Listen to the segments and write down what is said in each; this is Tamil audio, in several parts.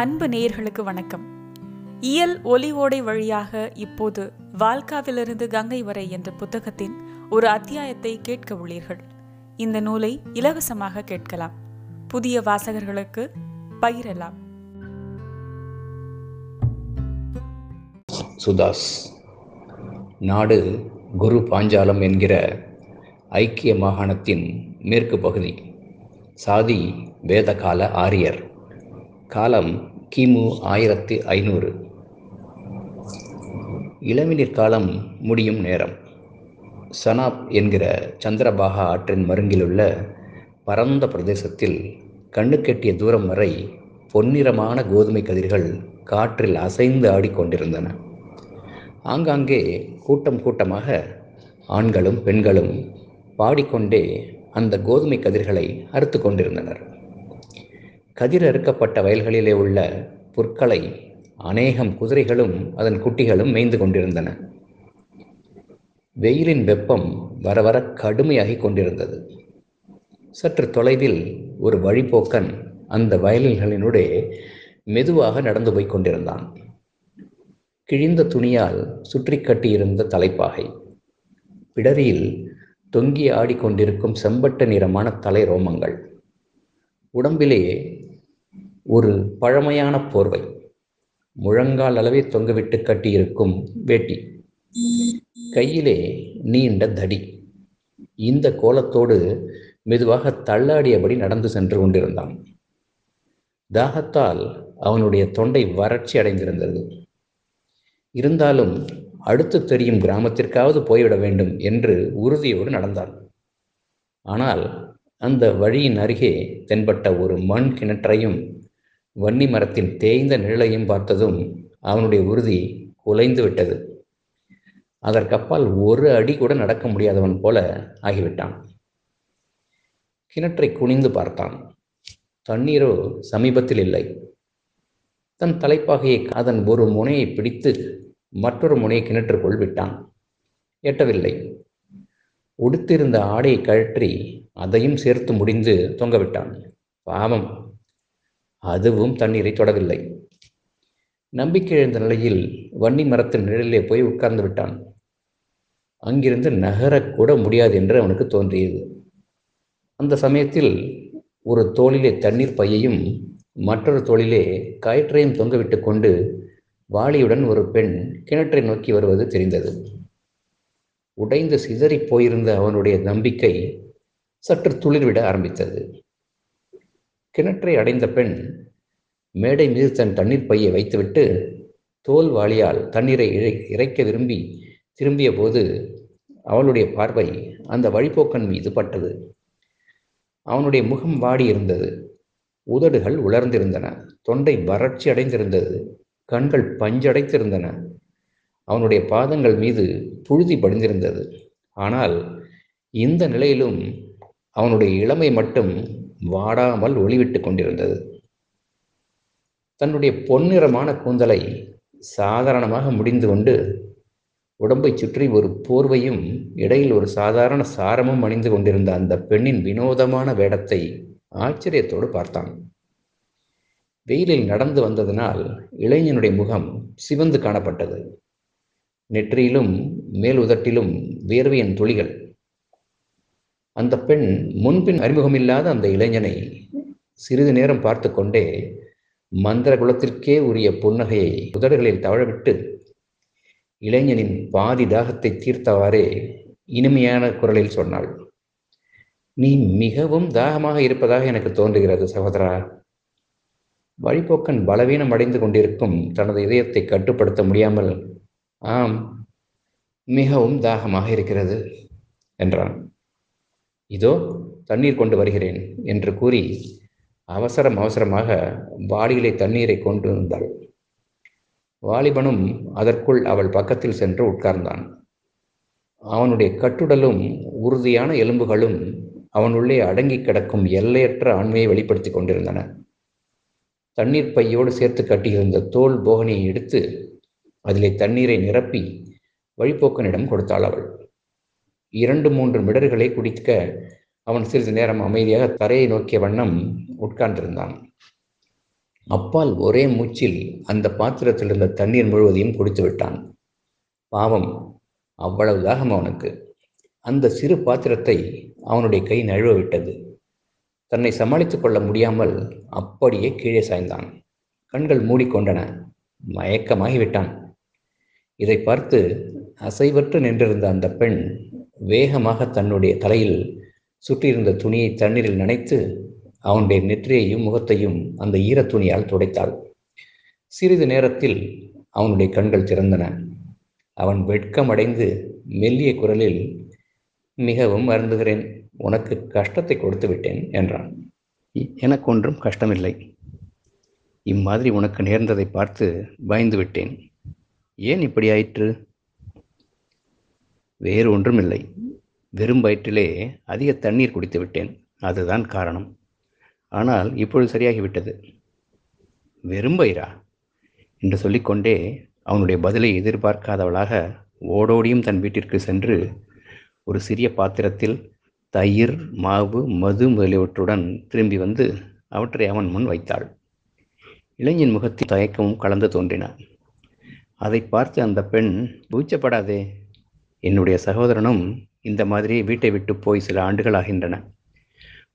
அன்பு நேயர்களுக்கு வணக்கம். இயல் ஒலி ஓடை வழியாக இப்போது வால்காவிலிருந்து கங்கை வரை என்ற புத்தகத்தின் ஒரு அத்தியாயத்தை கேட்க உள்ளீர்கள். இந்த நூலை இலவசமாக கேட்கலாம், புதிய வாசகர்களுக்கு பகிரலாம். சுதாஸ் நாடு குரு பாஞ்சாலம் என்கிற ஐக்கிய மாகாணத்தின் மேற்கு பகுதி. சாதி வேதகால ஆரியர். காலம் கிமு 1500. இளவினிற் காலம் முடியும் நேரம். சனாப் என்கிற சந்திரபாகா ஆற்றின் மருங்கிலுள்ள பரந்த பிரதேசத்தில் கண்ணுக்கெட்டிய தூரம் வரை பொன்னிறமான கோதுமை கதிர்கள் காற்றில் அசைந்து ஆடிக்கொண்டிருந்தன. ஆங்காங்கே கூட்டம் கூட்டமாக ஆண்களும் பெண்களும் பாடிக்கொண்டே அந்த கோதுமை கதிர்களை அறுத்து கொண்டிருந்தனர். கதிர் அறுக்கப்பட்ட வயல்களிலே உள்ள புற்களை அநேகம் குதிரைகளும் அதன் குட்டிகளும் மேய்ந்து கொண்டிருந்தன. வெயிலின் வெப்பம் வர வர கடுமையாகி கொண்டிருந்தது. சற்று தொலைவில் ஒரு வழிபோக்கன் அந்த வயல்களினுடைய மெதுவாக நடந்து போய் கொண்டிருந்தான். கிழிந்த துணியால் சுற்றி கட்டியிருந்த தலைப்பாகை, பிடரியில் தொங்கி ஆடிக்கொண்டிருக்கும் செம்பட்ட நிறமான தலை ரோமங்கள், உடம்பிலே ஒரு பழமையான போர்வை, முழங்கால் அளவே தொங்கவிட்டு கட்டியிருக்கும் வேட்டி, கையிலே நீண்ட தடி. இந்த கோலத்தோடு மெதுவாக தள்ளாடியபடி நடந்து சென்று கொண்டிருந்தான். தாகத்தால் அவனுடைய தொண்டை வறட்சி அடைந்திருந்தது. இருந்தாலும் அடுத்து தெரியும் கிராமத்திற்காவது போய்விட வேண்டும் என்று உறுதியோடு நடந்தான். ஆனால் அந்த வழியின் அருகே தென்பட்ட ஒரு மண் கிணற்றையும் வன்னி மரத்தின் தேய்ந்த நிழலையும் பார்த்ததும் அவனுடைய உறுதி குலைந்து விட்டது. அதற்கப்பால் ஒரு அடி கூட நடக்க முடியாதவன் போல ஆகிவிட்டான். கிணற்றை குனிந்து பார்த்தான். தண்ணீரோ சமீபத்தில் இல்லை. தன் தலைப்பாகையை அதன் ஒரு முனையை பிடித்து மற்றொரு முனையை கிணற்றுக்குள் விட்டான். எட்டவில்லை. உடுத்திருந்த ஆடையை கழற்றி அதையும் சேர்த்து முடிந்து தொங்கவிட்டான். பாவம், அதுவும் தண்ணீரை தொடவில்லை. நம்பிக்கை எழுந்த நிலையில் வன்னி மரத்தின் நிழலிலே போய் உட்கார்ந்து விட்டான். அங்கிருந்து நகரக்கூட முடியாது என்று அவனுக்கு தோன்றியது. அந்த சமயத்தில் ஒரு தோளிலே தண்ணீர் பையையும் மற்றொரு தோளிலே கயிற்றையும் தொங்கவிட்டு கொண்டு வாளியுடன் ஒரு பெண் கிணற்றை நோக்கி வருவது தெரிந்தது. உடைந்து சிதறி போயிருந்த அவனுடைய நம்பிக்கை சற்று துளிர்விட ஆரம்பித்தது. கிணற்றை அடைந்த பெண் மேடை மீது தன் தண்ணீர் பையை வைத்துவிட்டு தோல் வாளியால் தண்ணீரை இறைக்க திரும்பிய போது அவளுடைய பார்வை அந்த வழிபோக்கன் மீது பட்டது. அவனுடைய முகம் வாடி இருந்தது. உதடுகள் உலர்ந்திருந்தன. தொண்டை வறட்சி அடைந்திருந்தது. கண்கள் பஞ்சடைத்திருந்தன. அவனுடைய பாதங்கள் மீது புழுதி படிந்திருந்தது. ஆனால் இந்த நிலையிலும் அவனுடைய இளமை மட்டும் வாடாமல் ஒளிவிட்டு கொண்டிருந்தது. தன்னுடைய பொன்னிறமான கூந்தலை சாதாரணமாக முடிந்து கொண்டு உடம்பை சுற்றி ஒரு போர்வையும் இடையில் ஒரு சாதாரண சாரமும் அணிந்து கொண்டிருந்த அந்த பெண்ணின் வினோதமான வேடத்தை ஆச்சரியத்தோடு பார்த்தான். வெயிலில் நடந்து வந்ததனால் இளைஞனுடைய முகம் சிவந்து காணப்பட்டது. நெற்றியிலும் மேல் உதட்டிலும் வேர்வையின் துளிகள். அந்த பெண் முன்பின் அறிமுகமில்லாத அந்த இளைஞனை சிறிது நேரம் பார்த்து கொண்டே மந்திர குலத்திற்கே உரிய புன்னகையை உதடுகளில் தவழவிட்டு இளைஞனின் பாதி தாகத்தை தீர்த்தவாறே இனிமையான குரலில் சொன்னாள். நீ மிகவும் தாகமாக இருப்பதாக எனக்கு தோன்றுகிறது சகோதரா. வழிபோக்கன் பலவீனம் அடைந்து கொண்டிருக்கும் தனது இதயத்தை கட்டுப்படுத்த முடியாமல், ஆம், மிகவும் தாகமாக இருக்கிறது என்றான். இதோ தண்ணீர் கொண்டு வருகிறேன் என்று கூறி அவசரமாக வாளியிலே தண்ணீரை கொண்டு வந்தாள். வாலிபனும் அதற்குள் அவள் பக்கத்தில் சென்று உட்கார்ந்தான். அவனுடைய கட்டுடலும் உறுதியான எலும்புகளும் அவனுள்ளே அடங்கி கிடக்கும் எல்லையற்ற ஆண்மையை வெளிப்படுத்தி கொண்டிருந்தன. தண்ணீர் பையோடு சேர்த்து கட்டியிருந்த தோல் போகனியை எடுத்து அதிலே தண்ணீரை நிரப்பி வழிபோக்கனிடம் கொடுத்தாள் அவள். 2-3 மிடர்களை குடிக்க அவன் சிறிது நேரம் அமைதியாக தரையை நோக்கிய வண்ணம் உட்கார்ந்திருந்தான். அப்பால் ஒரே மூச்சில் அந்த பாத்திரத்தில் இருந்த தண்ணீர் முழுவதையும் குடித்து விட்டான். பாவம், அவ்வளவு தாகம் அவனுக்கு. அந்த சிறு பாத்திரத்தை அவனுடைய கை நழுவ விட்டது. தன்னை சமாளித்து கொள்ள முடியாமல் அப்படியே கீழே சாய்ந்தான். கண்கள் மூடிக்கொண்டன. மயக்கமாகிவிட்டான். இதை பார்த்து அசைவற்று நின்றிருந்த அந்த பெண் வேகமாக தன்னுடைய தலையில் சுற்றியிருந்த துணியை தண்ணீரில் நனைத்து அவனுடைய நெற்றியையும் முகத்தையும் அந்த ஈரத்துணியால் துடைத்தாள். சிறிது நேரத்தில் அவனுடைய கண்கள் திறந்தன. அவன் வெட்கமடைந்து மெல்லிய குரலில், மிகவும் வருந்துகிறேன், உனக்கு கஷ்டத்தை கொடுத்து விட்டேன் என்றான். எனக்கு ஒன்றும் கஷ்டமில்லை. இம்மாதிரி உனக்கு நேர்ந்ததை பார்த்து பயந்து விட்டேன். ஏன் இப்படி ஆயிற்று? வேறு ஒன்றும் இல்லை, வெறும் வயிற்றிலே அதிக தண்ணீர் குடித்து விட்டேன், அதுதான் காரணம். ஆனால் இப்பொழுது சரியாகிவிட்டது. வெறும் வயிறா என்று சொல்லிக்கொண்டே அவனுடைய பதிலை எதிர்பார்க்காதவளாக ஓடோடியும் தன் வீட்டிற்கு சென்று ஒரு சிறிய பாத்திரத்தில் தயிர், மாவு, மது முதலியவற்றுடன் திரும்பி வந்து அவற்றை அவன் முன் வைத்தாள். இளைஞன் முகத்தில் தயக்கமும் கலந்து தோன்றின. அதை பார்த்து அந்த பெண், பூச்சப்படாதே, என்னுடைய சகோதரனும் இந்த மாதிரி வீட்டை விட்டு போய் சில ஆண்டுகள் ஆகின்றன.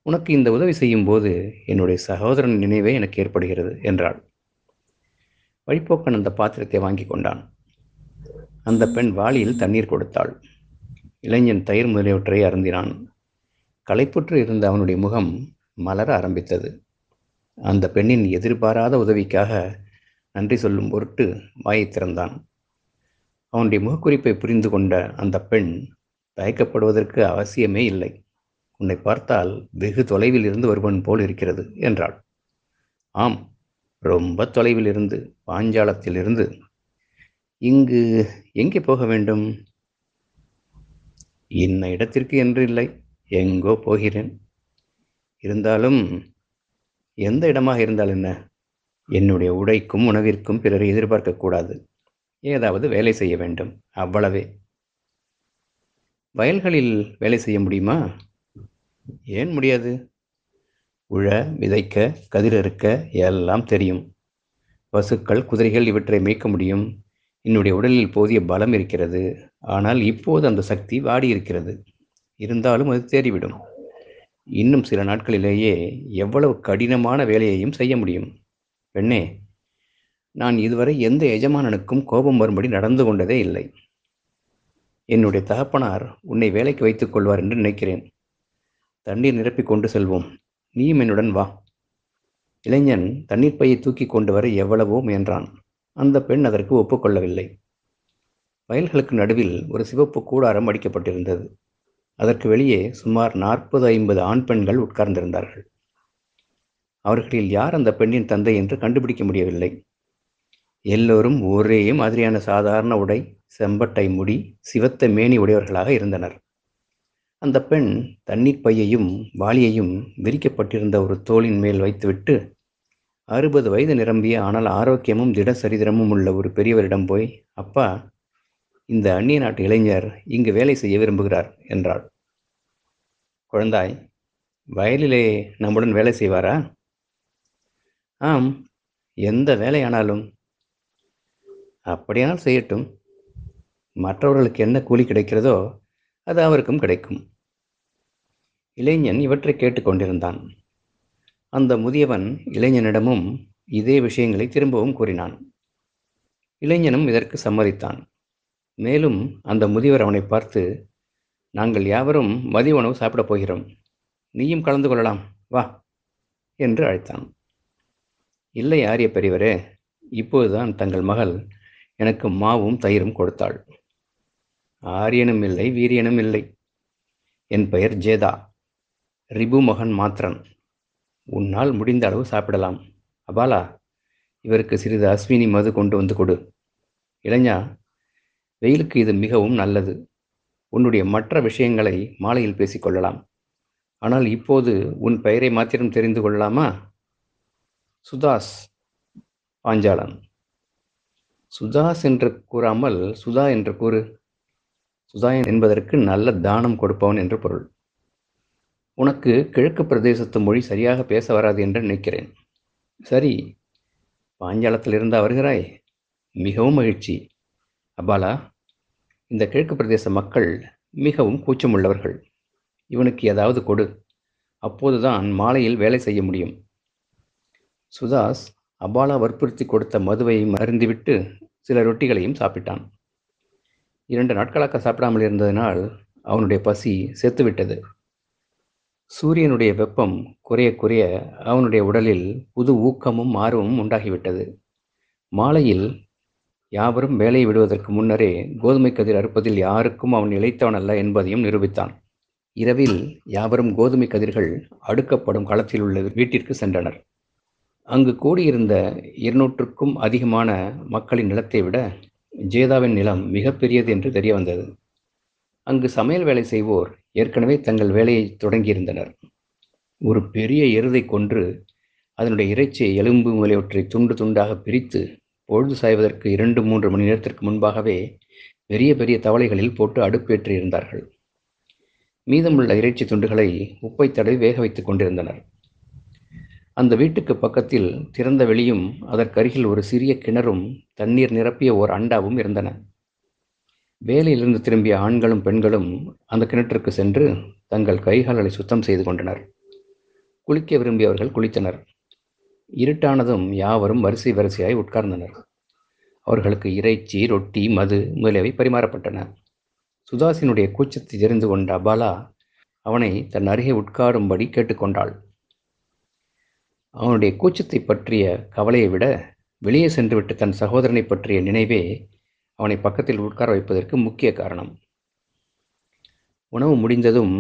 உனக்கு இந்த உதவி செய்யும் போது என்னுடைய சகோதரன் நினைவே எனக்கு ஏற்படுகிறது என்றாள். வழிப்போக்கன் அந்த பாத்திரத்தை வாங்கி கொண்டான். அந்த பெண் வாளியில் தண்ணீர் கொடுத்தாள். இளைஞன் தயிர் முதலியவற்றை அருந்தினான். களைப்புற்று இருந்த அவனுடைய முகம் மலர ஆரம்பித்தது. அந்த பெண்ணின் எதிர்பாராத உதவிக்காக நன்றி சொல்லும் பொருட்டு வாயை திறந்தான். அவனுடைய முகக்குறிப்பை புரிந்து கொண்ட அந்த பெண், தயக்கப்படுவதற்கு அவசியமே இல்லை, உன்னை பார்த்தால் வெகு தொலைவில் இருந்து வருவன் போல் இருக்கிறது என்றாள். ஆம், ரொம்ப தொலைவில் இருந்து, பாஞ்சாலத்தில் இருந்து. இங்கு எங்கே போக வேண்டும்? இன்ன இடத்திற்கு என்று இல்லை, எங்கோ போகிறேன். இருந்தாலும் எந்த இடமாக இருந்தால் என்ன, என்னுடைய உடைக்கும் உணவிற்கும் பிறரை எதிர்பார்க்கக்கூடாது. ஏதாவது வேலை செய்ய வேண்டும், அவ்வளவே. வயல்களில் வேலை செய்ய முடியுமா? ஏன் முடியாது? உழ, விதைக்க, கதிரறுக்க எல்லாம் தெரியும். பசுக்கள், குதிரைகள் இவற்றை மேய்க்க முடியும். என்னுடைய உடலில் போதிய பலம் இருக்கிறது. ஆனால் இப்போது அந்த சக்தி வாடி இருக்கிறது. இருந்தாலும் அது தேறிவிடும். இன்னும் சில நாட்களிலேயே எவ்வளவு கடினமான வேலையையும் செய்ய முடியும். பெண்ணே, நான் இதுவரை எந்த எஜமானனுக்கும் கோபம் வரும்படி நடந்து கொண்டதே இல்லை. என்னுடைய தகப்பனார் உன்னை வேலைக்கு வைத்துக் கொள்வார் என்று நினைக்கிறேன். தண்ணீர் நிரப்பி கொண்டு செல்வோம், நீயும் என்னுடன் வா. இளைஞன் தண்ணீர் பையை தூக்கி கொண்டு வர எவ்வளவோ முயன்றான். அந்த பெண் அதற்கு ஒப்புக்கொள்ளவில்லை. வயல்களுக்கு நடுவில் ஒரு சிவப்பு கூடாரம் அடிக்கப்பட்டிருந்தது. அதற்கு வெளியே சுமார் 40-50 ஆண் பெண்கள் உட்கார்ந்திருந்தார்கள். அவர்களில் யார் அந்த பெண்ணின் தந்தை என்று கண்டுபிடிக்க முடியவில்லை. எல்லோரும் ஒரே மாதிரியான சாதாரண உடை, செம்பட்டை முடி, சிவத்த மேனி உடையவர்களாக இருந்தனர். அந்த பெண் தண்ணீர் பையையும் வாளியையும் விரிக்கப்பட்டிருந்த ஒரு தோளின் மேல் வைத்துவிட்டு 60 வயது நிரம்பிய ஆனால் ஆரோக்கியமும் திட சரித்திரமும் உள்ள ஒரு பெரியவரிடம் போய், அப்பா, இந்த அந்நிய நாட்டு இளைஞர் இங்கு வேலை செய்ய விரும்புகிறார் என்றாள். குழந்தாய், வயலிலே நம்முடன் வேலை செய்வாரா? ஆம், எந்த வேலையானாலும். அப்படியானால் செய்யட்டும். மற்றவர்களுக்கு என்ன கூலி கிடைக்கிறதோ அது அவருக்கும் கிடைக்கும். இளைஞன் இவற்றை கேட்டுக்கொண்டிருந்தான். அந்த முதியவன் இளைஞனிடமும் இதே விஷயங்களை திரும்பவும் கூறினான். இளைஞனும் இதற்கு சம்மதித்தான். மேலும் அந்த முதியவர் அவனை பார்த்து, நாங்கள் யாவரும் மதிய உணவு சாப்பிடப் போகிறோம், நீயும் கலந்து கொள்ளலாம், வா என்று அழைத்தான். இல்லை ஆரிய பெரியவரே, இப்போதுதான் தங்கள் மகள் எனக்கு மாவும் தயிரும் கொடுத்தாள். ஆரியனும் இல்லை, வீரியனும் இல்லை. என் பெயர் ஜேதா, ரிபு மகன் மாத்திரன். உன்னால் முடிந்த அளவு சாப்பிடலாம். அபாலா, இவருக்கு சிறிது அஸ்வினி மது கொண்டு வந்து கொடு. இளைஞா, வெயிலுக்கு இது மிகவும் நல்லது. உன்னுடைய மற்ற விஷயங்களை மாலையில் பேசிக்கொள்ளலாம். ஆனால் இப்போது உன் பெயரை மாத்திரம் தெரிந்து கொள்ளலாமா? சுதாஸ், பாஞ்சாலன். சுதாஸ் என்று கூறாமல் சுதா என்று கூறு. சுதாயன் என்பதற்கு நல்ல தானம் கொடுப்பவன் என்று பொருள். உனக்கு கிழக்கு பிரதேசத்து மொழி சரியாக பேச வராது என்று நினைக்கிறேன். சரி, பாஞ்சாலத்திலிருந்தா வருகிறாய், மிகவும் மகிழ்ச்சி. அபாலா, இந்த கிழக்கு பிரதேச மக்கள் மிகவும் கூச்சமுள்ளவர்கள். இவனுக்கு ஏதாவது கொடு, அப்போதுதான் மாலையில் வேலை செய்ய முடியும். சுதாஸ் அபாலா வற்புறுத்தி கொடுத்த மதுவையும் அருந்திவிட்டு சில ரொட்டிகளையும் சாப்பிட்டான். 2 நாட்களாக சாப்பிடாமல் இருந்ததினால் அவனுடைய பசி செத்துவிட்டது. சூரியனுடைய வெப்பம் குறைய குறைய அவனுடைய உடலில் புது ஊக்கமும் ஆர்வமும் உண்டாகிவிட்டது. மாலையில் யாவரும் வேலையை விடுவதற்கு முன்னரே கோதுமை கதிர் அறுப்பதில் யாருக்கும் அவன் இளைத்தவனல்ல என்பதையும் நிரூபித்தான். இரவில் யாவரும் கோதுமை கதிர்கள் அடுக்கப்படும் களத்தில் உள்ள வீட்டிற்கு சென்றனர். அங்கு கூடியிருந்த 200க்கும் அதிகமான மக்களின் நிலத்தை விட ஜேதாவின் நிலம் மிகப்பெரியது என்று தெரிய வந்தது. அங்கு சமையல் வேலை செய்வோர் ஏற்கனவே தங்கள் வேலையை தொடங்கியிருந்தனர். ஒரு பெரிய எருதை கொன்று அதனுடைய இறைச்சியை, எலும்பு முதலியவற்றை துண்டு துண்டாக பிரித்து பொழுது சாய்வதற்கு 2-3 மணி நேரத்திற்கு முன்பாகவே பெரிய பெரிய தவளைகளில் போட்டு அடுப்பேற்றி இருந்தார்கள். மீதமுள்ள இறைச்சி துண்டுகளை உப்பை தடவி வேக வைத்து கொண்டிருந்தனர். அந்த வீட்டுக்கு பக்கத்தில் திறந்த வெளியும் அதற்கருகில் ஒரு சிறிய கிணறும் தண்ணீர் நிரப்பிய ஓர் அண்டாவும் இருந்தன. வேலையிலிருந்து திரும்பிய ஆண்களும் பெண்களும் அந்த கிணற்றுக்கு சென்று தங்கள் கைகால்களை சுத்தம் செய்து கொண்டனர். குளிக்க விரும்பியவர்கள் குளித்தனர். இருட்டானதும் யாவரும் வரிசை வரிசையாய் உட்கார்ந்தனர். அவர்களுக்கு இறைச்சி, ரொட்டி, மது முதலியவை பரிமாறப்பட்டன. சுதாசினுடைய கூச்சத்தை தெரிந்து கொண்ட அபாலா அவனை தன் அருகே உட்காரும்படி கேட்டுக்கொண்டாள். அவனுடைய கூச்சத்தை பற்றிய கவலையை விட வெளியே சென்றுவிட்டு தன் சகோதரனை பற்றிய நினைவே அவனை பக்கத்தில் உட்கார வைப்பதற்கு முக்கிய காரணம். உணவு முடிந்ததும்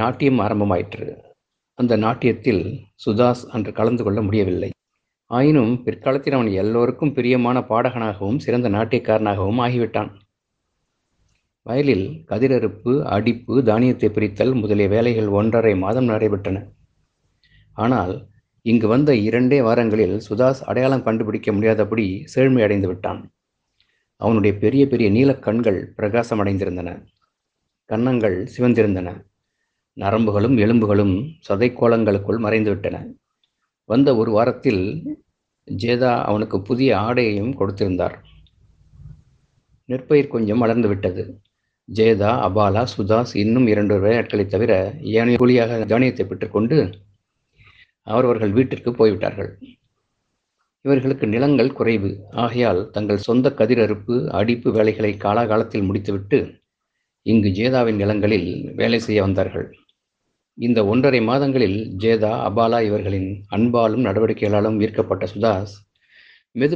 நாட்டியம் ஆரம்பமாயிற்று. அந்த நாட்டியத்தில் சுதாஸ் அன்று கலந்து கொள்ள முடியவில்லை. ஆயினும் பிற்காலத்தில் அவன் எல்லோருக்கும் பிரியமான பாடகனாகவும் சிறந்த நாட்டியக்காரனாகவும் ஆகிவிட்டான். வயலில் கதிரறுப்பு, அடிப்பு, தானியத்தை பிரித்தல் முதலிய வேலைகள் 1.5 மாதம் நடைபெற்றன. ஆனால் இங்கு வந்த 2 வாரங்களில் சுதாஸ் அடையாளம் கண்டுபிடிக்க முடியாதபடி செழுமையடைந்து விட்டான். அவனுடைய பெரிய பெரிய நீலக்கண்கள் பிரகாசம் அடைந்திருந்தன. கன்னங்கள் சிவந்திருந்தன. நரம்புகளும் எலும்புகளும் சதைக்கோளங்களுக்குள் மறைந்துவிட்டன. வந்த 1 வாரத்தில் ஜேதா அவனுக்கு புதிய ஆடையையும் கொடுத்திருந்தார். நெற்பயிர் கொஞ்சம் வளர்ந்துவிட்டது. ஜேதா, அபாலா, சுதாஸ் இன்னும் 2 வேலையாட்களை தவிர ஏனைய கூலியாக தானியத்தை பெற்றுக்கொண்டு அவரவர்கள் வீட்டிற்கு போய்விட்டார்கள். இவர்களுக்கு நிலங்கள் குறைவு. ஆகையால் தங்கள் சொந்த கதிரறுப்பு, அடிப்பு வேலைகளை காலாகாலத்தில் முடித்துவிட்டு இங்கு ஜேதாவின் நிலங்களில் வேலை செய்ய வந்தார்கள். இந்த 1.5 மாதங்களில் ஜேதா, அபாலா இவர்களின் அன்பாலும் நடவடிக்கைகளாலும் ஈர்க்கப்பட்ட சுதாஸ்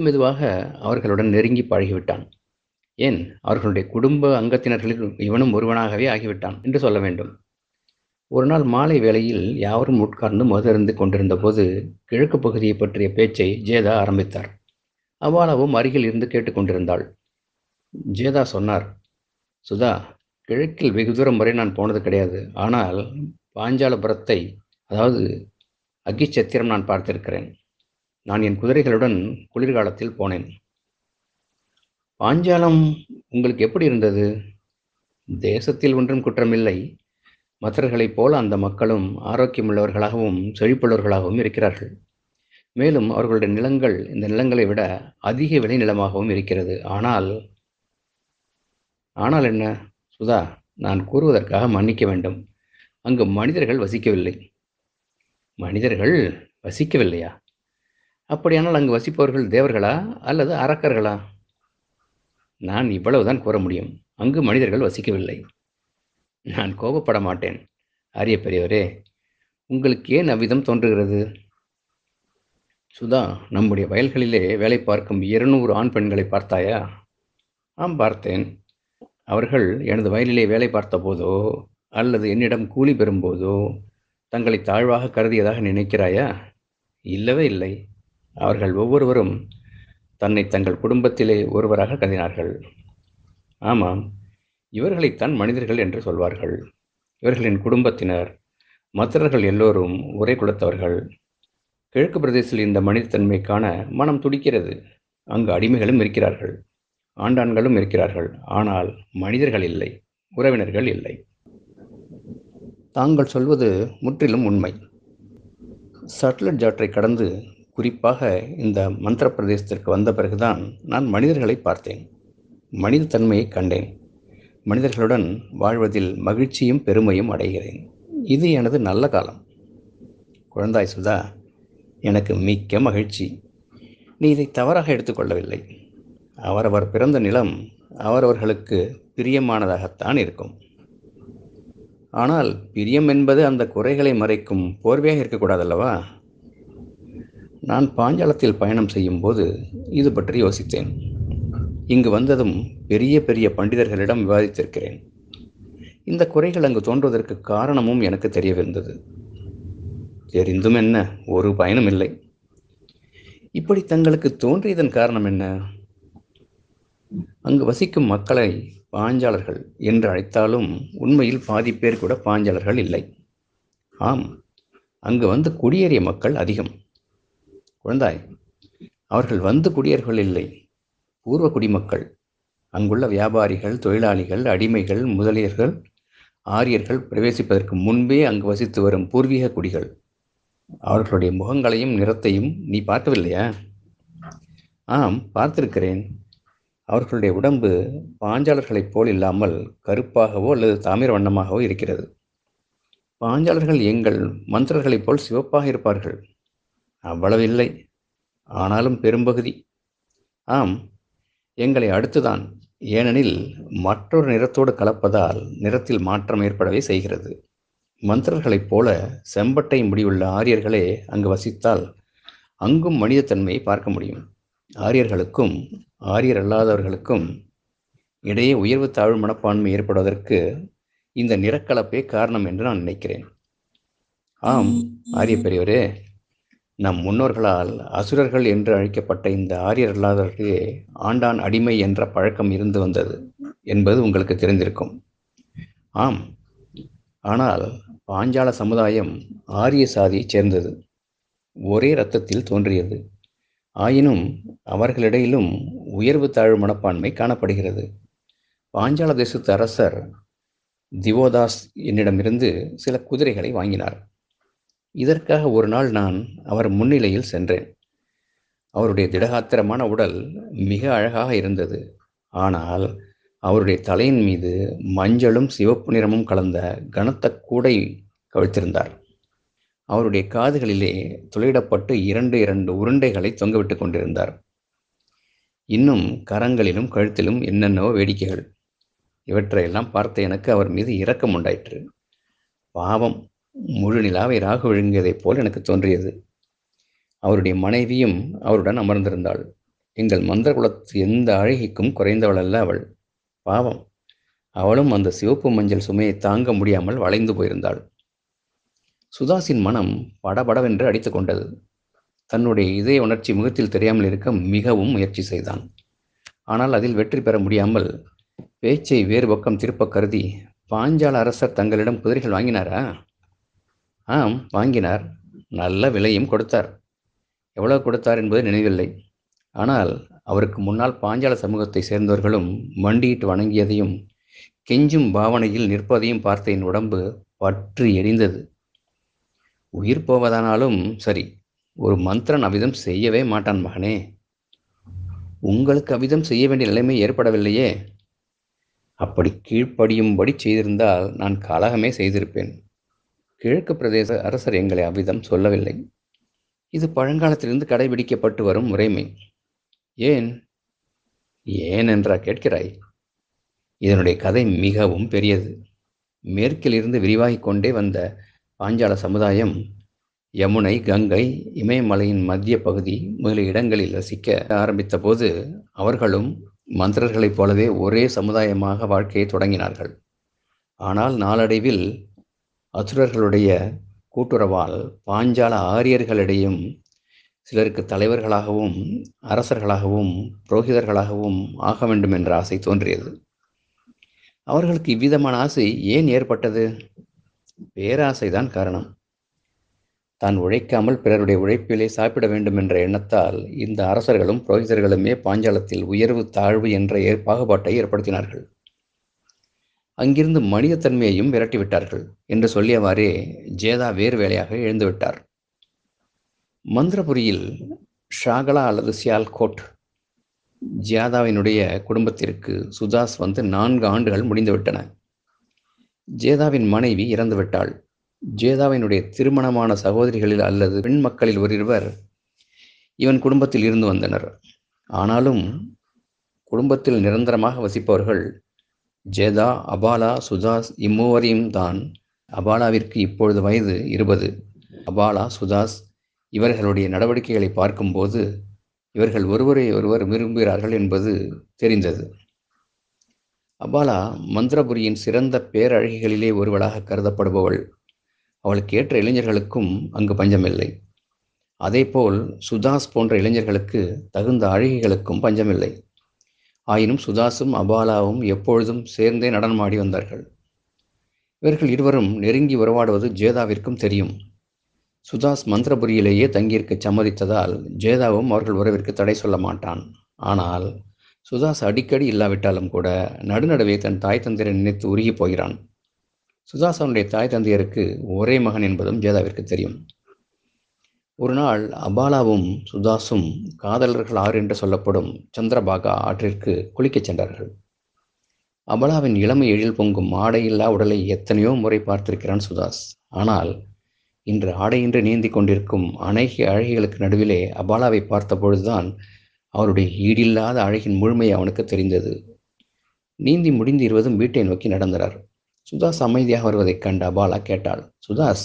மெதுவாக அவர்களுடன் நெருங்கி பழகிவிட்டான். ஏன், அவர்களுடைய குடும்ப அங்கத்தினர்களில் இவனும் ஒருவனாகவே ஆகிவிட்டான் என்று சொல்ல வேண்டும். ஒரு நாள் மாலை வேளையில் யாவரும் உட்கார்ந்து மதுருந்து கொண்டிருந்த போது கிழக்கு பகுதியை பற்றிய பேச்சை ஜேதா ஆரம்பித்தார். அபாலாவும் அருகில் இருந்து கேட்டுக்கொண்டிருந்தாள். ஜேதா சொன்னார், சுதா, கிழக்கில் வெகு தூரம் வரை நான் போனது கிடையாது. ஆனால் பாஞ்சாலபுரத்தை, அதாவது அக்கிச்சத்திரம், நான் பார்த்திருக்கிறேன். நான் என் குதிரைகளுடன் குளிர்காலத்தில் போனேன். பாஞ்சாலம் உங்களுக்கு எப்படி இருந்தது? தேசத்தில் ஒன்றும் குற்றமில்லை. மற்றவர்களைப் போல அந்த மக்களும் ஆரோக்கியமுள்ளவர்களாகவும் செழிப்புள்ளவர்களாகவும் இருக்கிறார்கள். மேலும் அவர்களுடைய நிலங்கள் இந்த நிலங்களை விட அதிக விளை நிலமாகவும் இருக்கிறது. ஆனால் என்ன சுதா, நான் கூறுவதற்காக மன்னிக்க வேண்டும். அங்கு மனிதர்கள் வசிக்கவில்லை. மனிதர்கள் வசிக்கவில்லையா? அப்படியானால் அங்கு வசிப்பவர்கள் தேவர்களா அல்லது அரக்கர்களா? நான் இவ்வளவுதான் கூற முடியும். அங்கு மனிதர்கள் வசிக்கவில்லை. நான் கோபப்பட மாட்டேன். அரிய பெரியவரே, உங்களுக்கு ஏன் அவ்விதம் தோன்றுகிறது? சுதா, நம்முடைய வயல்களிலே வேலை பார்க்கும் 200 ஆண் பெண்களை பார்த்தாயா? ஆம், பார்த்தேன். அவர்கள் எனது வயலிலே வேலை பார்த்த போதோ அல்லது என்னிடம் கூலி பெறும்போதோ தங்களை தாழ்வாக கருதியதாக நினைக்கிறாயா? இல்லவே இல்லை. அவர்கள் ஒவ்வொருவரும் தன்னை தங்கள் குடும்பத்திலே ஒருவராக கருதினார்கள். ஆமாம், இவர்களைத்தான் மனிதர்கள் என்று சொல்வார்கள். இவர்களின் குடும்பத்தினர் மற்றவர்கள் எல்லோரும் ஒரே குலத்தவர்கள். கிழக்கு பிரதேசத்தில் இந்த மனிதத்தன்மை காண மனம் துடிக்கிறது. அங்கு அடிமைகளும் இருக்கிறார்கள், ஆண்டாண்களும் இருக்கிறார்கள். ஆனால் மனிதர்கள் இல்லை, உறவினர்கள் இல்லை. தாங்கள் சொல்வது முற்றிலும் உண்மை. சட்லட் ஆற்றை கடந்து குறிப்பாக இந்த மந்திர பிரதேசத்திற்கு வந்த பிறகுதான் நான் மனிதர்களை பார்த்தேன், மனித தன்மையை கண்டேன், மனிதர்களுடன் வாழ்வதில் மகிழ்ச்சியும் பெருமையும் அடைகிறேன். இது எனது நல்ல காலம். குழந்தாய் சுதா, எனக்கு மிக்க மகிழ்ச்சி. நீ இதை தவறாக எடுத்துக்கொள்ளவில்லை. அவரவர் பிறந்த நிலம் அவரவர்களுக்கு பிரியமானதாகத்தான் இருக்கும். ஆனால் பிரியம் என்பது அந்த குறைகளை மறைக்கும் போர்வையாக இருக்கக்கூடாதல்லவா? நான் பாஞ்சாலத்தில் பயணம் செய்யும் போது இது பற்றி யோசித்தேன். இங்கு வந்ததும் பெரிய பெரிய பண்டிதர்களிடம் விவாதித்திருக்கிறேன். இந்த குறைகள் அங்கு தோன்றுவதற்கு காரணமும் எனக்கு தெரியவிருந்தது. தெரிந்தும் என்ன, ஒரு பயனும் இல்லை. இப்படி தங்களுக்கு தோன்றியதன் காரணம் என்ன? அங்கு வசிக்கும் மக்களை பாஞ்சாலர்கள் என்று அழைத்தாலும் உண்மையில் பாதி பேர் கூட பாஞ்சாலர்கள் இல்லை. ஆம், அங்கு வந்து குடியேறிய மக்கள் அதிகம். குழந்தாய், அவர்கள் வந்து குடியேறவர்கள் இல்லை, பூர்வ குடிமக்கள். அங்குள்ள வியாபாரிகள், தொழிலாளிகள், அடிமைகள், முதலியர்கள், ஆரியர்கள் பிரவேசிப்பதற்கு முன்பே அங்கு வசித்து வரும் பூர்வீக குடிகள். அவர்களுடைய முகங்களையும் நிறத்தையும் நீ பார்க்கவில்லையா? ஆம், பார்த்திருக்கிறேன். அவர்களுடைய உடம்பு பாஞ்சாலர்களைப் போல் இல்லாமல் கருப்பாகவோ அல்லது தாமிர வண்ணமாகவோ இருக்கிறது. பாஞ்சாலர்கள் எங்கள் மந்திரர்களைப் போல் சிவப்பாக இருப்பார்கள். அவ்வளவு இல்லை, ஆனாலும் பெரும்பகுதி. ஆம், எங்களை அடுத்துதான். ஏனெனில் மற்றொரு நிறத்தோடு கலப்பதால் நிறத்தில் மாற்றம் ஏற்படவே செய்கிறது. மந்திரர்களைப் போல செம்பட்டை முடியுள்ள ஆரியர்களே அங்கு வசித்தால் அங்கும் மனிதத்தன்மையை பார்க்க முடியும். ஆரியர்களுக்கும் ஆரியர் அல்லாதவர்களுக்கும் இடையே உயர்வு தாழ்வு மனப்பான்மை ஏற்படுவதற்கு இந்த நிறக்கலப்பே காரணம் என்று நான் நினைக்கிறேன். ஆம் ஆரிய பெரியவரே, நம் முன்னோர்களால் அசுரர்கள் என்று அழைக்கப்பட்ட இந்த ஆரியர் அல்லாதவர்களே ஆண்டான் அடிமை என்ற பழக்கம் இருந்து வந்தது என்பது உங்களுக்கு தெரிந்திருக்கும். ஆம், ஆனால் பாஞ்சால சமுதாயம் ஆரிய சாதியைச் சேர்ந்தது, ஒரே இரத்தத்தில் தோன்றியது. ஆயினும் அவர்களிடையிலும் உயர்வு தாழ்வு மனப்பான்மை காணப்படுகிறது. பாஞ்சால தேசத்து அரசர் திவோதாஸ் என்னிடமிருந்து சில குதிரைகளை வாங்கினார். இதற்காக ஒரு நாள் நான் அவர் முன்னிலையில் சென்றேன். அவருடைய திடகாத்திரமான உடல் மிக அழகாக இருந்தது. ஆனால் அவருடைய தலையின் மீது மஞ்சளும் சிவப்பு நிறமும் கலந்த கனத்த கூடை கவிழ்த்திருந்தார். அவருடைய காதுகளிலே துளையிடப்பட்டு 2 உருண்டைகளை தொங்கவிட்டு கொண்டிருந்தார். இன்னும் கரங்களிலும் கழுத்திலும் என்னென்னவோ வேடிக்கைகள். இவற்றையெல்லாம் பார்த்த எனக்கு அவர் மீது இரக்கம் உண்டாயிற்று. பாவம், முழு நிலாவை ராகு விழுங்கியதைப் போல் எனக்கு தோன்றியது. அவருடைய மனைவியும் அவருடன் அமர்ந்திருந்தாள். எங்கள் மந்திர குலத்து எந்த அழகிக்கும் குறைந்தவள் அல்ல அவள். பாவம், அவளும் அந்த சிவப்பு மஞ்சள் சுமையை தாங்க முடியாமல் வளைந்து போயிருந்தாள். சுதாசின் மனம் படபடவென்று அடித்து கொண்டது. தன்னுடைய இதய உணர்ச்சி முகத்தில் தெரியாமல் இருக்க மிகவும் முயற்சி செய்தான். ஆனால் அதில் வெற்றி பெற முடியாமல் பேச்சை வேறு பக்கம் திருப்ப கருதி, பாஞ்சால அரசர் தங்களிடம் குதிரைகள் வாங்கினாரா? ஆம், வாங்கினார். நல்ல விலையும் கொடுத்தார். எவ்வளவு கொடுத்தார் என்பது நினைவில்லை. ஆனால் அவருக்கு முன்னால் பாஞ்சால சமூகத்தை சேர்ந்தவர்களும் மண்டியிட்டு வணங்கியதையும் கெஞ்சும் பாவனையில் நிற்பதையும் பார்த்த என் உடம்பு பற்றி எரிந்தது. உயிர் போவதானாலும் சரி, ஒரு மந்திரன் அவ்விதம் செய்யவே மாட்டான். மகனே, உங்களுக்கு அவ்விதம் செய்ய வேண்டிய நிலைமை ஏற்படவில்லையே. அப்படி கீழ்ப்படியும்படி செய்திருந்தால் நான் கலகமே செய்திருப்பேன். கிழக்கு பிரதேச அரசர் எங்களை அவ்விதம் சொல்லவில்லை. இது பழங்காலத்திலிருந்து கடைபிடிக்கப்பட்டு வரும் முறைமை. ஏன் ஏன் என்றா கேட்கிறாய்? இதனுடைய கதை மிகவும் பெரியது. மேற்கிலிருந்து விரிவாகிக் கொண்டே வந்த பாஞ்சால சமுதாயம் யமுனை, கங்கை, இமயமலையின் மத்திய பகுதி முதலிய இடங்களில் வசிக்க ஆரம்பித்த போது அவர்களும் மந்திரர்களைப் போலவே ஒரே சமுதாயமாக வாழ்க்கையை தொடங்கினார்கள். ஆனால் நாளடைவில் அசுரர்களுடைய கூட்டுறவால் பாஞ்சால ஆரியர்களிடையும் சிலருக்கு தலைவர்களாகவும் அரசர்களாகவும் புரோகிதர்களாகவும் ஆக வேண்டும் என்ற ஆசை தோன்றியது. அவர்களுக்கு இவ்விதமான ஆசை ஏன் ஏற்பட்டது? பேராசைதான் காரணம். தான் உழைக்காமல் பிறருடைய உழைப்பிலே சாப்பிட வேண்டும் என்ற எண்ணத்தால் இந்த அரசர்களும் புரோகிதர்களுமே பாஞ்சாலத்தில் உயர்வு தாழ்வு என்ற பாகுபாட்டை ஏற்படுத்தினார்கள். அங்கிருந்து மனிதத்தன்மையையும் விரட்டிவிட்டார்கள் என்று சொல்லியவாறே ஜேதா வேறு வேலையாக எழுந்துவிட்டார். மந்திரபுரியில் ஷாகலா அல்லது சியால்கோட் ஜியாதாவினுடைய குடும்பத்திற்கு சுதாஸ் வந்து 4 ஆண்டுகள் முடிந்துவிட்டன. ஜேதாவின் மனைவி இறந்துவிட்டாள். ஜேதாவினுடைய திருமணமான சகோதரிகளில் அல்லது பெண் மக்களில் ஒருவர் இவன் குடும்பத்தில் இருந்து வந்தனர். ஆனாலும் குடும்பத்தில் நிரந்தரமாக வசிப்பவர்கள் ஜேதா, அபாலா, சுதாஸ் இம்மூவரையும் தான். அபாலாவிற்கு இப்பொழுது வயது 20. அபாலா, சுதாஸ் இவர்களுடைய நடவடிக்கைகளை பார்க்கும்போது இவர்கள் ஒருவரை ஒருவர் விரும்புகிறார்கள் என்பது தெரிந்தது. அபாலா மந்திரபுரியின் சிறந்த பேரழகிகளிலே ஒருவளாக கருதப்படுபவள். அவளுக்கு ஏற்ற இளைஞர்களுக்கும் அங்கு பஞ்சமில்லை. அதேபோல் சுதாஸ் போன்ற இளைஞர்களுக்கு தகுந்த அழகிகளுக்கும் பஞ்சமில்லை. ஆயினும் சுதாஸும் அபாலாவும் எப்பொழுதும் சேர்ந்தே நடனமாடி வந்தார்கள். இவர்கள் இருவரும் நெருங்கி உறவாடுவது ஜேதாவிற்கும் தெரியும். சுதாஸ் மந்திரபுரியிலேயே தங்கியிருக்க சம்மதித்ததால் ஜேதாவும் அவர்கள் உறவிற்கு தடை சொல்ல மாட்டான். ஆனால் சுதாஸ் அடிக்கடி இல்லாவிட்டாலும் கூட நடுநடுவே தன் தாய் தந்தையரை நினைத்து உருகி போகிறான். சுதாஸ் அவனுடைய தாய் தந்தையருக்கு ஒரே மகன் என்பதும் ஜேதாவிற்கு தெரியும். ஒரு நாள் அபாலாவும் சுதாஸும் காதலர்கள் 6 என்று சொல்லப்படும் சந்திரபாகா ஆற்றிற்கு குளிக்கச் சென்றார்கள். அபாலாவின் இளமை எழில் பொங்கும் ஆடையில்லா உடலை எத்தனையோ முறை பார்த்திருக்கிறான் சுதாஸ். ஆனால் இன்று ஆடையின்றி நீந்தி கொண்டிருக்கும் அநேக அழகிகளுக்கு நடுவிலே அபாலாவை பார்த்தபொழுதுதான் அவருடைய ஈடில்லாத அழகின் முழுமையை அவனுக்கு தெரிந்தது. நீந்தி முடிந்து 20 வீட்டை நோக்கி நடந்தனர். சுதாஸ் அமைதியாக வருவதைக் கண்ட அபாலா கேட்டாள், சுதாஸ்,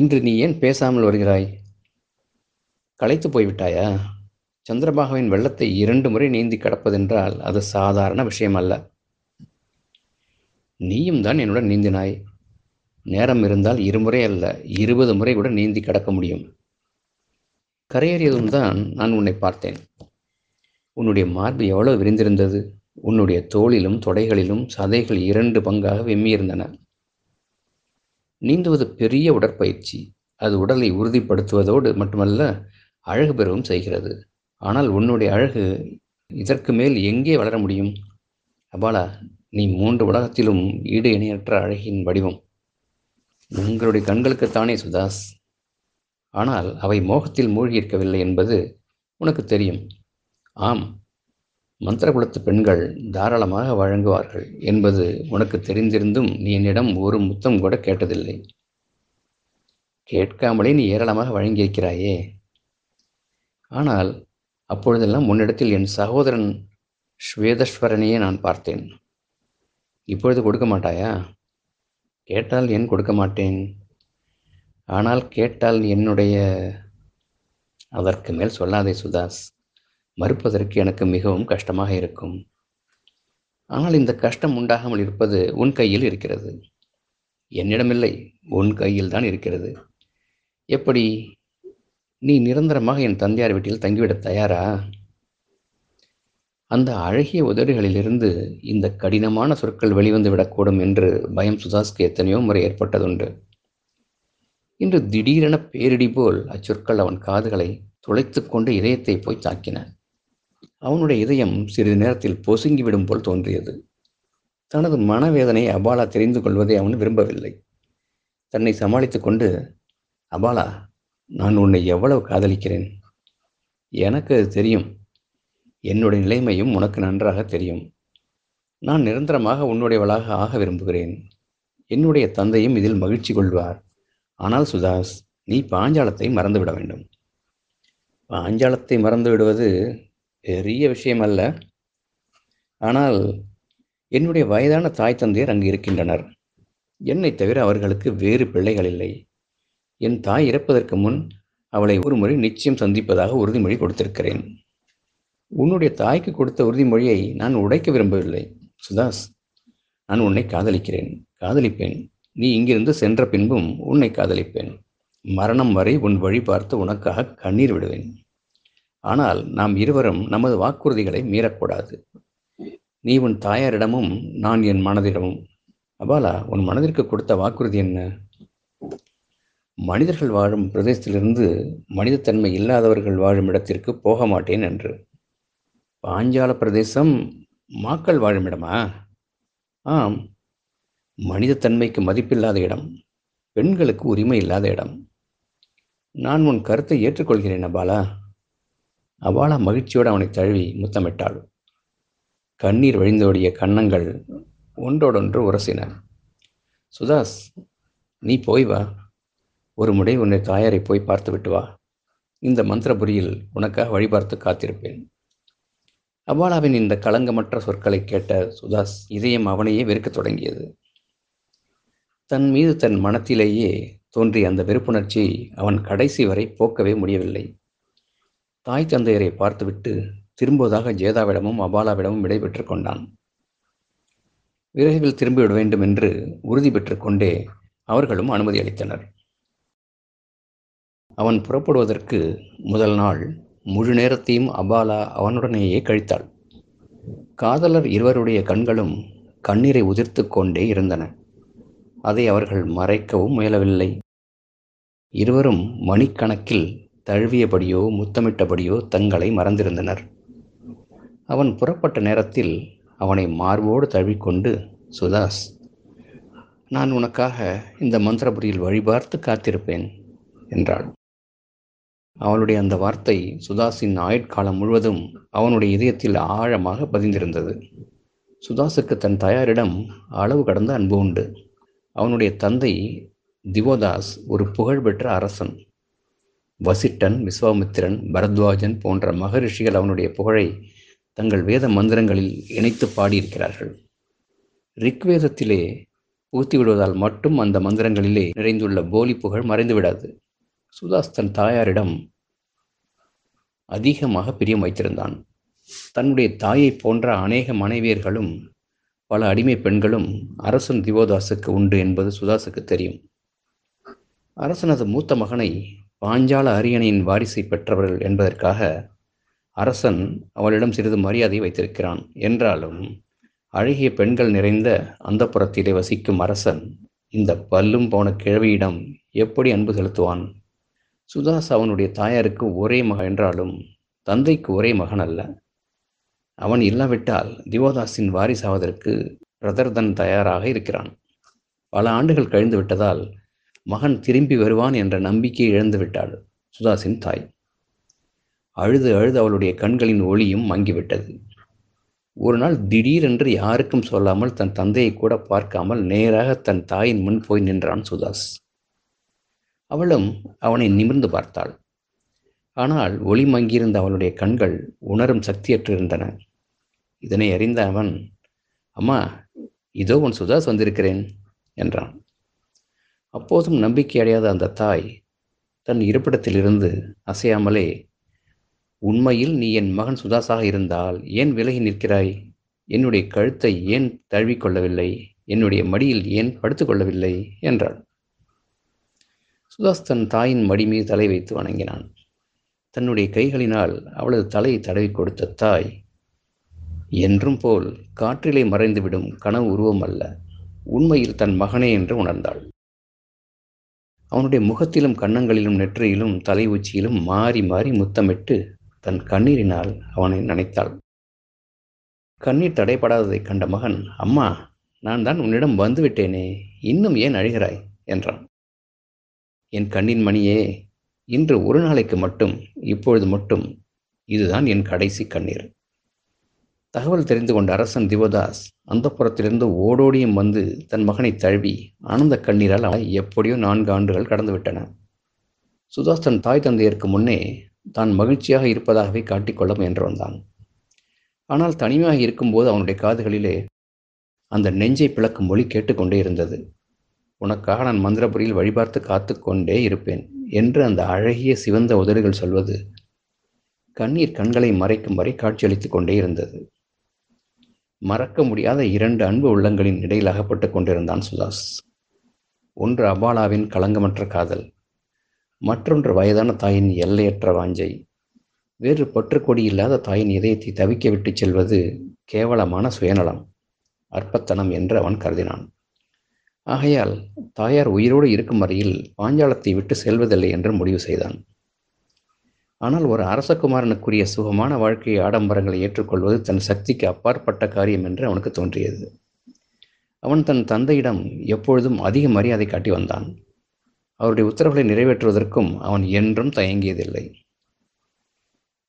இன்று நீ ஏன் பேசாமல் வருகிறாய்? களைத்து போய்விட்டாயா? சந்திரபாகவின் வெள்ளத்தை 2 முறை நீந்தி கடப்பதென்றால் அது சாதாரண விஷயம் அல்ல. நீயும் தான் என்னுடன் நீந்தினாய். நேரம் இருந்தால் 2 முறை அல்ல 20 முறை கூட நீந்தி கடக்க முடியும். கரையேறியதும் தான் நான் உன்னை பார்த்தேன். உன்னுடைய மார்பு எவ்வளவு விரிந்திருந்தது. உன்னுடைய தோளிலும் தொடைகளிலும் சதைகள் 2 பங்காக வெம்மியிருந்தன. நீந்துவது பெரிய உடற்பயிற்சி. அது உடலை உறுதிப்படுத்துவதோடு மட்டுமல்ல அழகு பெறவும் செய்கிறது. ஆனால் உன்னுடைய அழகு இதற்கு மேல் எங்கே வளர முடியும்? அபாலா, நீ 3 உலகத்திலும் ஈடு இணையற்ற அழகின் வடிவம். உங்களுடைய கண்களுக்குத்தானே சுதாஸ். ஆனால் அவை மோகத்தில் மூழ்கியிருக்கவில்லை என்பது உனக்கு தெரியும். ஆம், மந்திரகுலத்து பெண்கள் தாராளமாக வழங்குவார்கள் என்பது உனக்கு தெரிந்திருந்தும் நீ என்னிடம் ஒரு முத்தம் கூட கேட்டதில்லை. கேட்காமலே நீ ஏராளமாக வழங்கியிருக்கிறாயே. ஆனால் அப்பொழுதெல்லாம் உன்னிடத்தில் என் சகோதரன் ஸ்வேதஸ்வரனையே நான் பார்த்தேன். இப்பொழுது கொடுக்க மாட்டாயா? கேட்டால் ஏன் கொடுக்க மாட்டேன். ஆனால் கேட்டால் என்னுடைய... அதற்கு மேல் சொல்லாதே சுதாஸ். மறுப்பதற்கு எனக்கு மிகவும் கஷ்டமாக இருக்கும். ஆனால் இந்த கஷ்டம் உண்டாகாமல் இருப்பது உன் கையில் இருக்கிறது. என்னிடமில்லை, உன் கையில் தான் இருக்கிறது. எப்படி? நீ நிரந்தரமாக என் தந்தையார் வீட்டில் தங்கிவிட தயாரா? அந்த அழகிய உதடுகளிலிருந்து இந்த கடினமான சொற்கள் வெளிவந்து விடக்கூடும் என்று பயம் சுதாஸ்க்கு எத்தனையோ முறை ஏற்பட்டதுண்டு. இன்று திடீரென பேரிடி போல் அச்சொற்கள் அவன் காதுகளை துளைத்து கொண்டு இதயத்தை போய் தாக்கின. அவனுடைய இதயம் சிறிது நேரத்தில் பொசுங்கிவிடும் போல் தோன்றியது. தனது மனவேதனை அபாலா தெரிந்து கொள்வதை அவன் விரும்பவில்லை. தன்னை சமாளித்து கொண்டு, அபாலா, நான் உன்னை எவ்வளவு காதலிக்கிறேன். எனக்கு அது தெரியும். என்னுடைய நிலைமையும் உனக்கு நன்றாக தெரியும். நான் நிரந்தரமாக உன்னுடையவளாக ஆக விரும்புகிறேன். என்னுடைய தந்தையும் இதில் மகிழ்ச்சி கொள்வார். ஆனால் சுதாஸ், நீ பாஞ்சாலத்தை மறந்துவிட வேண்டும். பாஞ்சாலத்தை மறந்து விடுவது பெரிய விஷயம் அல்ல. ஆனால் என்னுடைய வயதான தாய் தந்தையர் அங்கு இருக்கின்றனர். என்னை தவிர அவர்களுக்கு வேறு பிள்ளைகள் இல்லை. என் தாய் இறப்பதற்கு முன் அவளை 1 முறை நிச்சயம் சந்திப்பதாக உறுதிமொழி கொடுத்திருக்கிறேன். உன்னுடைய தாய்க்கு கொடுத்த உறுதிமொழியை நான் உடைக்க விரும்பவில்லை. சுதாஸ், நான் உன்னை காதலிக்கிறேன், காதலிப்பேன். நீ இங்கிருந்து சென்ற பின்பும் உன்னை காதலிப்பேன். மரணம் வரை உன் வழி பார்த்து உனக்காக கண்ணீர் விடுவேன். ஆனால் நாம் இருவரும் நமது வாக்குறுதிகளை மீறக்கூடாது. நீ உன் தாயாரிடமும் நான் என் மனதிடமும். அபாலா, உன் மனதிற்கு கொடுத்த வாக்குறுதி என்ன? மனிதர்கள் வாழும் பிரதேசத்திலிருந்து மனிதத்தன்மை இல்லாதவர்கள் வாழும் இடத்திற்கு போக மாட்டேன் என்று. பாஞ்சால பிரதேசம் மாக்கள் வாழும் இடமா? ஆம், மனிதத்தன்மைக்கு மதிப்பில்லாத இடம், பெண்களுக்கு உரிமை இல்லாத இடம். நான் உன் கருத்தை ஏற்றுக்கொள்கிறேன் அபாலா. அபாலா மகிழ்ச்சியோடு அவனை தழுவி முத்தமிட்டாள். கண்ணீர் வழிந்தோடிய கன்னங்கள் ஒன்றோடொன்று உரசின. சுதாஸ், நீ போய் வா, ஒரு முறை உன்னை தாயாரை போய் பார்த்து விட்டு வா. இந்த மந்திரபுரியில் உனக்காக வழிபார்த்து காத்திருப்பேன். அபாலாவின் இந்த களங்கமற்ற சொற்களை கேட்ட சுதாஸ் இதயம் அவனையே வெறுக்கத் தொடங்கியது. தன் மீது தன் மனத்திலேயே தோன்றிய அந்த வெறுப்புணர்ச்சி அவன் கடைசி வரை போக்கவே முடியவில்லை. தாய் தந்தையரை பார்த்துவிட்டு திரும்புவதாக ஜேதாவிடமும் அபாலாவிடமும் விடைபெற்று கொண்டான். விரைவில் திரும்பிவிட வேண்டும் என்று உறுதி பெற்று கொண்டே அவர்களும் அனுமதி அளித்தனர். அவன் புறப்படுவதற்கு முதல் நாள் முழு நேரத்தையும் அபாலா அவனுடனேயே கழித்தாள். காதலர் இருவருடைய கண்களும் கண்ணீரை உதிர்த்து கொண்டே இருந்தன. அதை அவர்கள் மறைக்கவும் முயலவில்லை. இருவரும் மணிக்கணக்கில் தழுவியபடியோ முத்தமிட்டபடியோ தங்களை மறந்திருந்தனர். அவன் புறப்பட்ட நேரத்தில் அவனை மார்போடு தழுவிக்கொண்டு, சுதாஸ், நான் உனக்காக இந்த மந்திரபுரியில் வழிபார்த்து காத்திருப்பேன் என்றாள். அவளுடைய அந்த வார்த்தை சுதாஸின் ஆயுட்காலம் முழுவதும் அவனுடைய இதயத்தில் ஆழமாக பதிந்திருந்தது. சுதாஸுக்கு தன் தாயாரிடம் அளவு கடந்த அன்பு உண்டு. அவனுடைய தந்தை திவோதாஸ் ஒரு புகழ்பெற்ற அரசன். வசிட்டன், விஸ்வாமித்திரன், பரத்வாஜன் போன்ற மகரிஷிகள் அவனுடைய புகழை தங்கள் வேத மந்திரங்களில் இணைத்து பாடியிருக்கிறார்கள். ரிக்வேதத்திலே ஊத்தி விடுவதால் மட்டும் அந்த மந்திரங்களிலே நிறைந்துள்ள போலி புகழ் மறைந்துவிடாது. சுதாஸ் தன் தாயாரிடம் அதிகமாக பிரியம் வைத்திருந்தான். தன்னுடைய தாயை போன்ற அநேக மனைவியர்களும் பல அடிமை பெண்களும் அரசன் திவோதாஸுக்கு உண்டு என்பது சுதாஸுக்கு தெரியும். அரசனது மூத்த மகனை பாஞ்சால அரியணையின் வாரிசை பெற்றவர்கள் என்பதற்காக அரசன் அவளிடம் சிறிது மரியாதை வைத்திருக்கிறான். என்றாலும் அழகிய பெண்கள் நிறைந்த அந்தப்புறத்திலே வசிக்கும் அரசன் இந்த பல்லும் போன கிழவியிடம் எப்படி அன்பு செலுத்துவான்? சுதாஸ் அவனுடைய தாயாருக்கு ஒரே மகன் என்றாலும் தந்தைக்கு ஒரே மகன் அல்ல. அவன் இல்லாவிட்டால் திவோதாஸின் வாரிசாவதற்கு பிரதர்தன் தயாராக இருக்கிறான். பல ஆண்டுகள் கழிந்து விட்டதால் மகன் திரும்பி வருவான் என்ற நம்பிக்கையை இழந்துவிட்டாள் சுதாஸின் தாய். அழுது அழுது அவளுடைய கண்களின் ஒளியும் மங்கிவிட்டது. ஒரு நாள் திடீரென்று யாருக்கும் சொல்லாமல் தன் தந்தையை கூட பார்க்காமல் நேராக தன் தாயின் முன் போய் நின்றான் சுதாஸ். அவளும் அவனை நிமிர்ந்து பார்த்தாள். ஆனால் ஒளி மங்கியிருந்த அவளுடைய கண்கள் உணரும் சக்தியற்றிருந்தன. இதனை அறிந்த அவன், அம்மா, இதோ உன் சுதாஸ் வந்திருக்கிறேன் என்றான். அப்போதும் நம்பிக்கை அடையாத அந்த தாய் தன் இருப்பிடத்திலிருந்து அசையாமலே, உண்மையில் நீ என் மகன் சுதாஸாக இருந்தால் ஏன் விலகி நிற்கிறாய்? என்னுடைய கழுத்தை ஏன் தழுவிக்கொள்ளவில்லை? என்னுடைய மடியில் ஏன் படுத்துக்கொள்ளவில்லை என்றாள். சுதாஸ் தன் தாயின் மடி மீது தலை வைத்து வணங்கினான். தன்னுடைய கைகளினால் அவளது தலையை தடவி கொடுத்த தாய் என்றும் போல் காற்றிலே மறைந்துவிடும் கனவு உருவம் அல்ல, உண்மையில் தன் மகனே என்று உணர்ந்தாள். அவனுடைய முகத்திலும் கன்னங்களிலும் நெற்றியிலும் தலை உச்சியிலும் மாறி மாறி முத்தமிட்டு தன் கண்ணீரினால் அவனை நனைத்தாள். கண்ணீர் தடைபடாததைக் கண்ட மகன், அம்மா, நான் தான் உன்னிடம் வந்துவிட்டேனே, இன்னும் ஏன் அழுகிறாய் என்றான். என் கண்ணின் மணியே, இன்று ஒரு நாளைக்கு மட்டும், இப்பொழுது மட்டும், இதுதான் என் கடைசி கண்ணீர். தகவல் தெரிந்து கொண்ட அரசன் திவோதாஸ் அந்தப்புறத்திலிருந்து ஓடோடியும் வந்து தன் மகனை தழுவி ஆனந்த கண்ணீரால் எப்படியோ 4 ஆண்டுகள் கடந்துவிட்டன. சுதாஸ் தன் தாய் தந்தையருக்கு முன்னே தான் மகிழ்ச்சியாக இருப்பதாகவே காட்டிக்கொள்ள முயன்று வந்தான். ஆனால் தனிமையாக இருக்கும்போது அவனுடைய காதுகளிலே அந்த நெஞ்சை பிளக்கும் மொழி கேட்டுக்கொண்டே இருந்தது. உனக்காக நான் மந்திரபுரியில் வழிபார்த்து காத்து கொண்டே இருப்பேன் என்று அந்த அழகிய சிவந்த உதடுகள் சொல்வது கண்ணீர் கண்களை மறைக்கும் வரை காட்சியளித்து கொண்டே இருந்தது. மறக்க முடியாத 2 அன்பு உள்ளங்களின் இடையில் அகப்பட்டு கொண்டிருந்தான் சுதாஸ். ஒன்று அபாலாவின் களங்கமற்ற காதல், மற்றொன்று வயதான தாயின் எல்லையற்ற வாஞ்சை. வேறு பற்றுக்கொடி இல்லாத தாயின் இதயத்தை தவிக்க விட்டு செல்வது கேவலமான சுயநலம், அற்பத்தனம் என்று அவன் கருதினான். ஆகையால் தாயார் உயிரோடு இருக்கும் வரையில் பாஞ்சாலத்தை விட்டு செல்வதில்லை என்று முடிவு செய்தான். ஆனால் ஒரு அரசகுமாரனுக்குரிய சுகமான வாழ்க்கை ஆடம்பரங்களை ஏற்றுக்கொள்வது தன் சக்திக்கு அப்பாற்பட்ட காரியம் என்று அவனுக்கு தோன்றியது. அவன் தன் தந்தையிடம் எப்பொழுதும் அதிக மரியாதை காட்டி வந்தான். அவருடைய உத்தரவுகளை நிறைவேற்றுவதற்கும் அவன் என்றும் தயங்கியதில்லை.